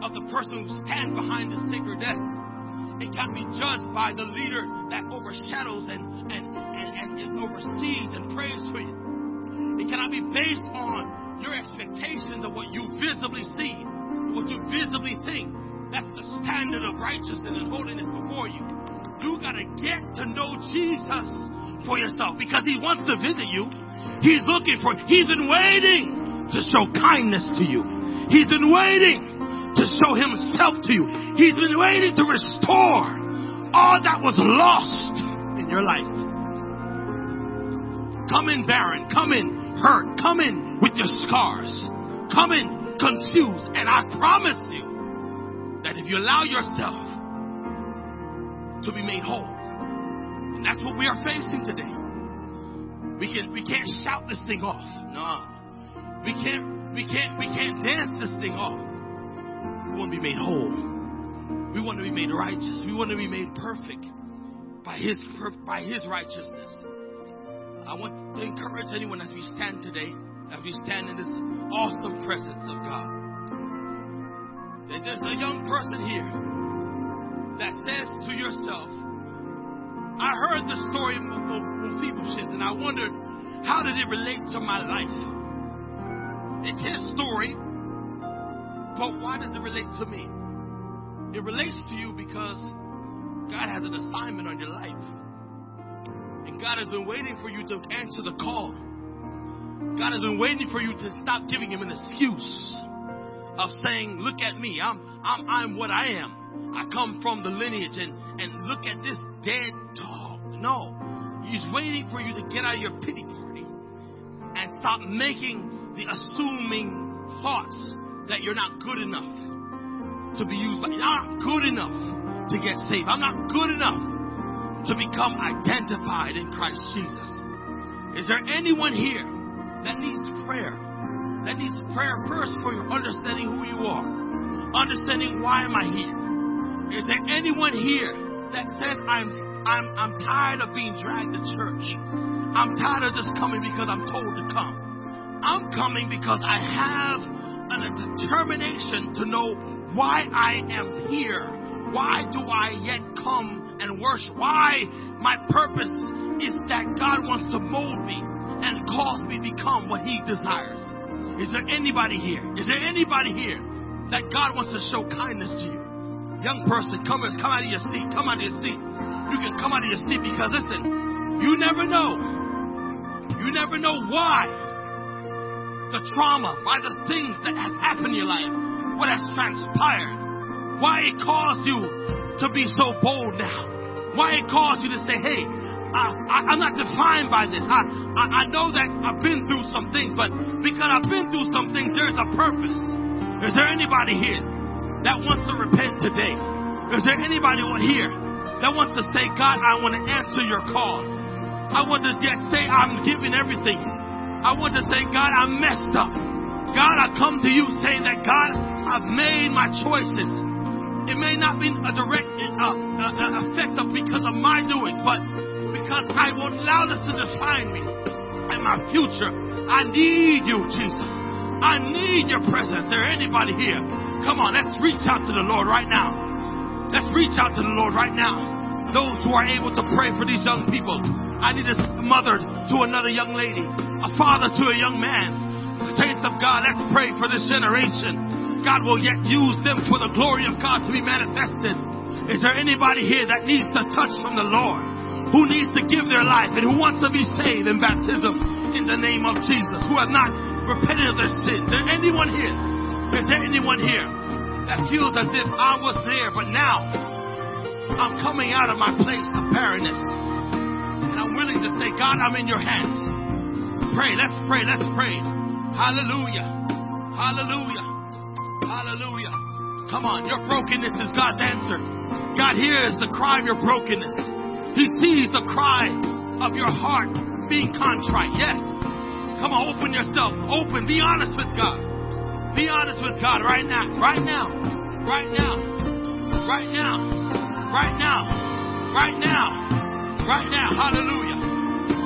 of the person who stands behind the sacred desk. It can't be judged by the leader that overshadows and oversees and prays for you. It cannot be based on your expectations of what you visibly see, what you visibly think. That's the standard of righteousness and holiness before you. You got to get to know Jesus for yourself, because he wants to visit you. He's looking for you. He's been waiting to show kindness to you. He's been waiting to show himself to you. He's been waiting to restore all that was lost in your life. Come in barren, come in hurt, come in with your scars, come in confused. And I promise you that if you allow yourself to be made whole, and that's what we are facing today. We can't shout this thing off. No. We can't dance this thing off. We want to be made whole. We want to be made righteous. We want to be made perfect by his righteousness. I want to encourage anyone as we stand today, as we stand in this awesome presence of God. There's a young person here that says to yourself, I heard the story of Mephibosheth and I wondered, how did it relate to my life? It's his story, but why does it relate to me? It relates to you because God has an assignment on your life. And God has been waiting for you to answer the call. God has been waiting for you to stop giving him an excuse of saying, look at me, I'm what I am. I come from the lineage and look at this dead dog. No, he's waiting for you to get out of your pity party and stop making the assuming thoughts that you're not good enough to be used by. I'm not good enough to get saved. I'm not good enough to become identified in Christ Jesus. Is there anyone here that needs prayer? That needs prayer first for your understanding who you are, understanding why am I here? Is there anyone here that says I'm tired of being dragged to church? I'm tired of just coming because I'm told to come. I'm coming because I have a determination to know why I am here. Why do I yet come and worship? Why? My purpose is that God wants to mold me and cause me to become what he desires. Is there anybody here? Is there anybody here that God wants to show kindness to you? Young person, come out of your seat. Come out of your seat. You can come out of your seat because, listen, you never know. You never know why the trauma, by the things that have happened in your life, what has transpired, why it caused you to be so bold now, why it caused you to say, hey, I'm not defined by this. I know that I've been through some things, but because I've been through some things, there's a purpose. Is there anybody here that wants to repent today? Is there anybody here that wants to say, God, I want to answer your call. I want to just say I'm giving everything. I want to say, God, I messed up. God, I come to you saying that, God, I've made my choices. It may not be a direct effect of because of my doings, but because I won't allow this to define me and my future. I need you, Jesus. I need your presence. Is there anybody here? Come on, let's reach out to the Lord right now. Let's reach out to the Lord right now. Those who are able to pray for these young people. I need a mother to another young lady, a father to a young man. Saints of God, let's pray for this generation. God will yet use them for the glory of God to be manifested. Is there anybody here that needs to touch from the Lord? Who needs to give their life and who wants to be saved in baptism in the name of Jesus, who have not repented of their sins? Is there anyone here? Is there anyone here that feels as if I was there, but now I'm coming out of my place of barrenness and I'm willing to say, God, I'm in your hands. Pray, let's pray, let's pray. Hallelujah, hallelujah, hallelujah. Come on, your brokenness is God's answer. God hears the cry of your brokenness. He sees the cry of your heart being contrite. Yes. Come on, open yourself. Open. Be honest with God. Be honest with God right now. Right now. Right now. Right now. Right now. Right now. Right now. Hallelujah.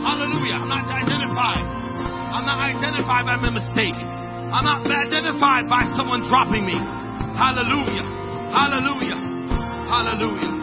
Hallelujah. I'm not identified. I'm not identified by my mistake. I'm not identified by someone dropping me. Hallelujah. Hallelujah. Hallelujah.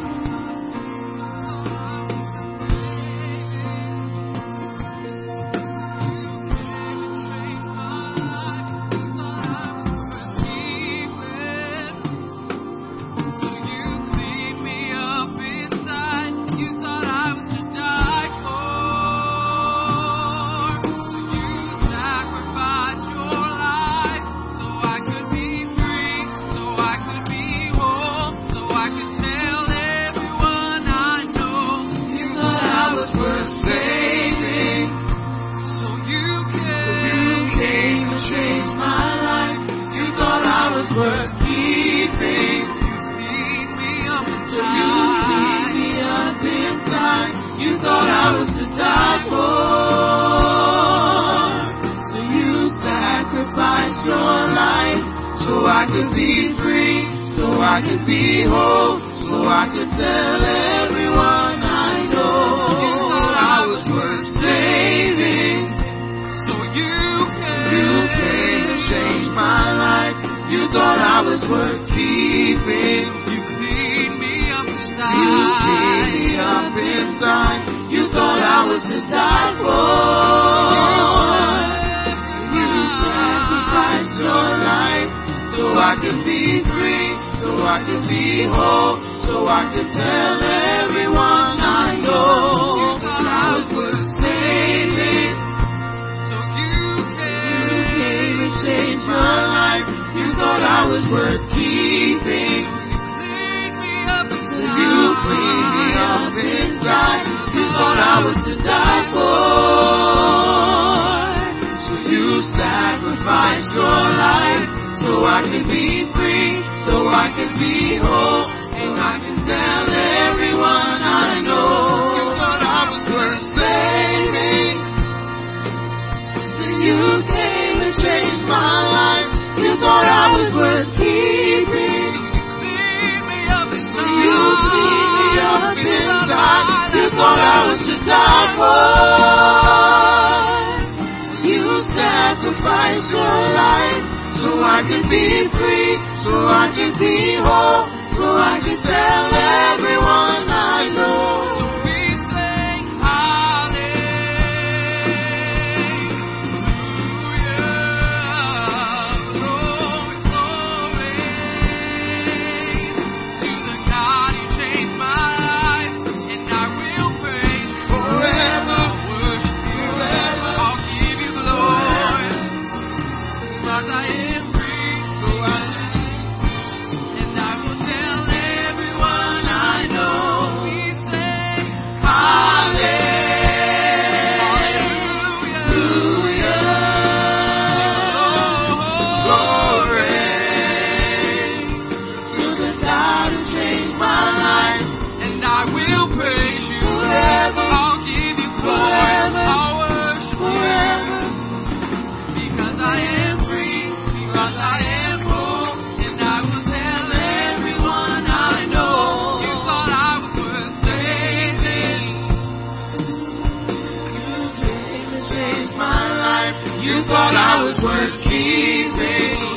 You thought I was worth keeping.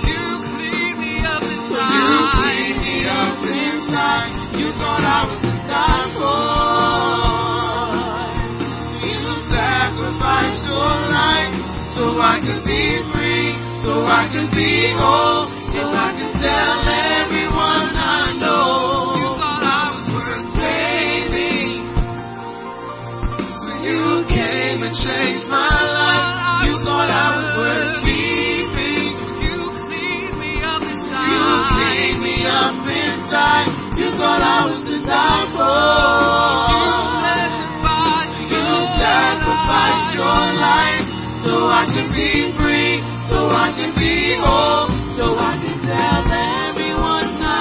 You cleaned me up inside. You cleaned me up inside. You thought I was to die for. You sacrificed your life so I could be free, so I could be whole, so I could tell everyone I know. You thought I was worth saving. So you came and changed my life. You thought I was worth keeping. You cleaned me up inside. You cleaned me up inside. You thought I was to die for. You sacrificed your life so I could be free, so I could be whole, so I could tell everyone I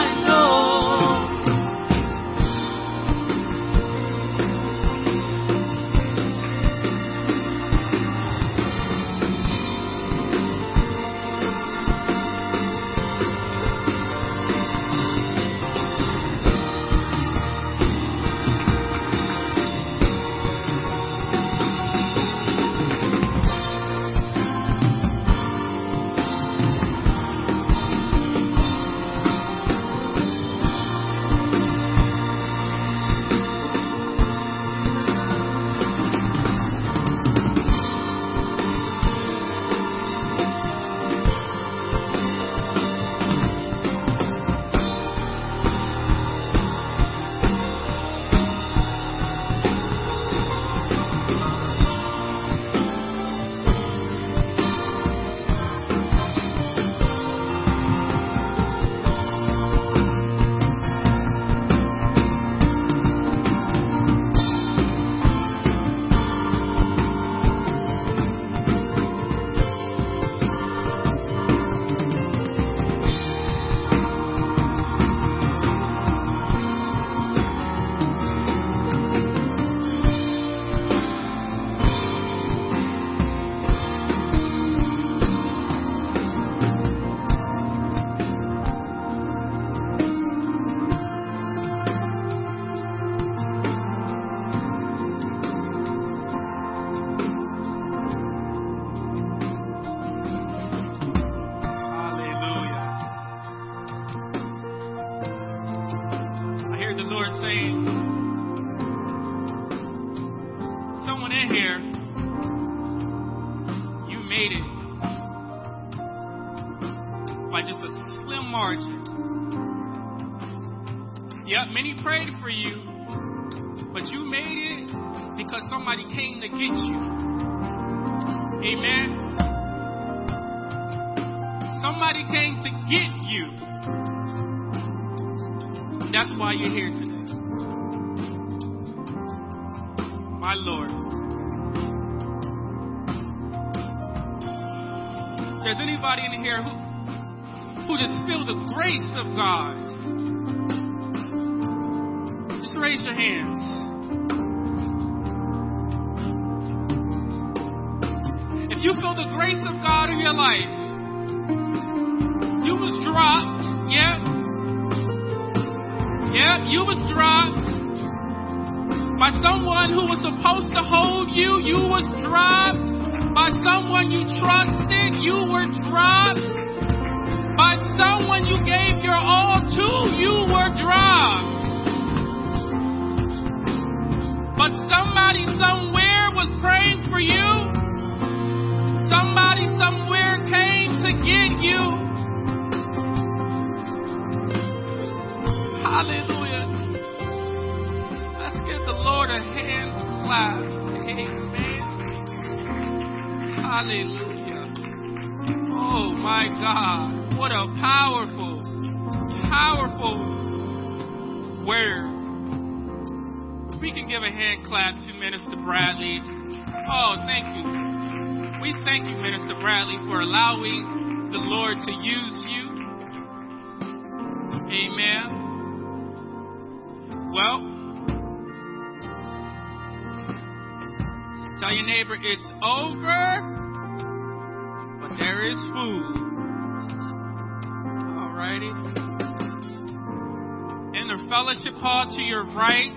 Right,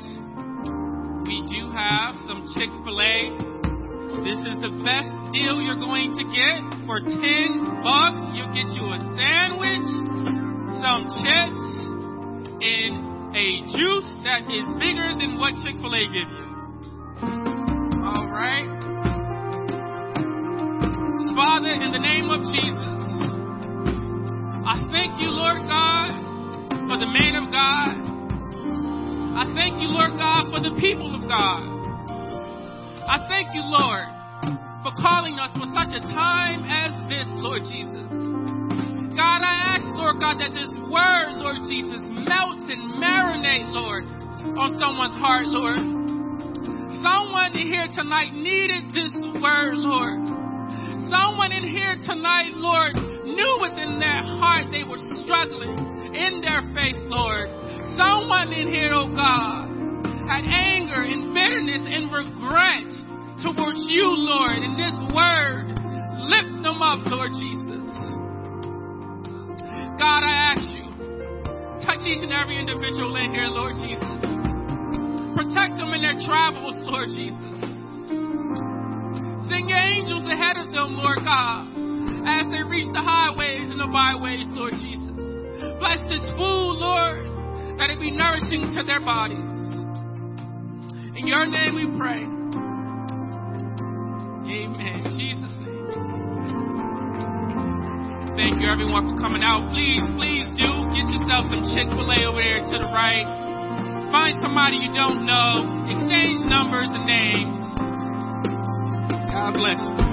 we do have some Chick-fil-A This is the best deal you're going to get. For $10, you'll get you a sandwich, some chips, and a juice that is bigger than what Chick-fil-A gives you. All right? Father, in the name of Jesus, I thank you, Lord God, for the man of God. I thank you, Lord God, for the people of God. I thank you, Lord, for calling us for such a time as this, Lord Jesus. God, I ask, Lord God, that this word, Lord Jesus, melt and marinate, Lord, on someone's heart, Lord. Someone in here tonight needed this word, Lord. Someone in here tonight, Lord, knew within their heart they were struggling in their faith, Lord. Someone in here, oh God, had anger and bitterness and regret towards you, Lord. And this word, lift them up, Lord Jesus. God, I ask you, touch each and every individual in here, Lord Jesus. Protect them in their travels, Lord Jesus. Send your angels ahead of them, Lord God, as they reach the highways and the byways, Lord Jesus. Bless this food, Lord, that it be nourishing to their bodies. In your name we pray. Amen. In Jesus' name. Thank you, everyone, for coming out. Please, please do get yourself some Chick-fil-A over there to the right. Find somebody you don't know. Exchange numbers and names. God bless you.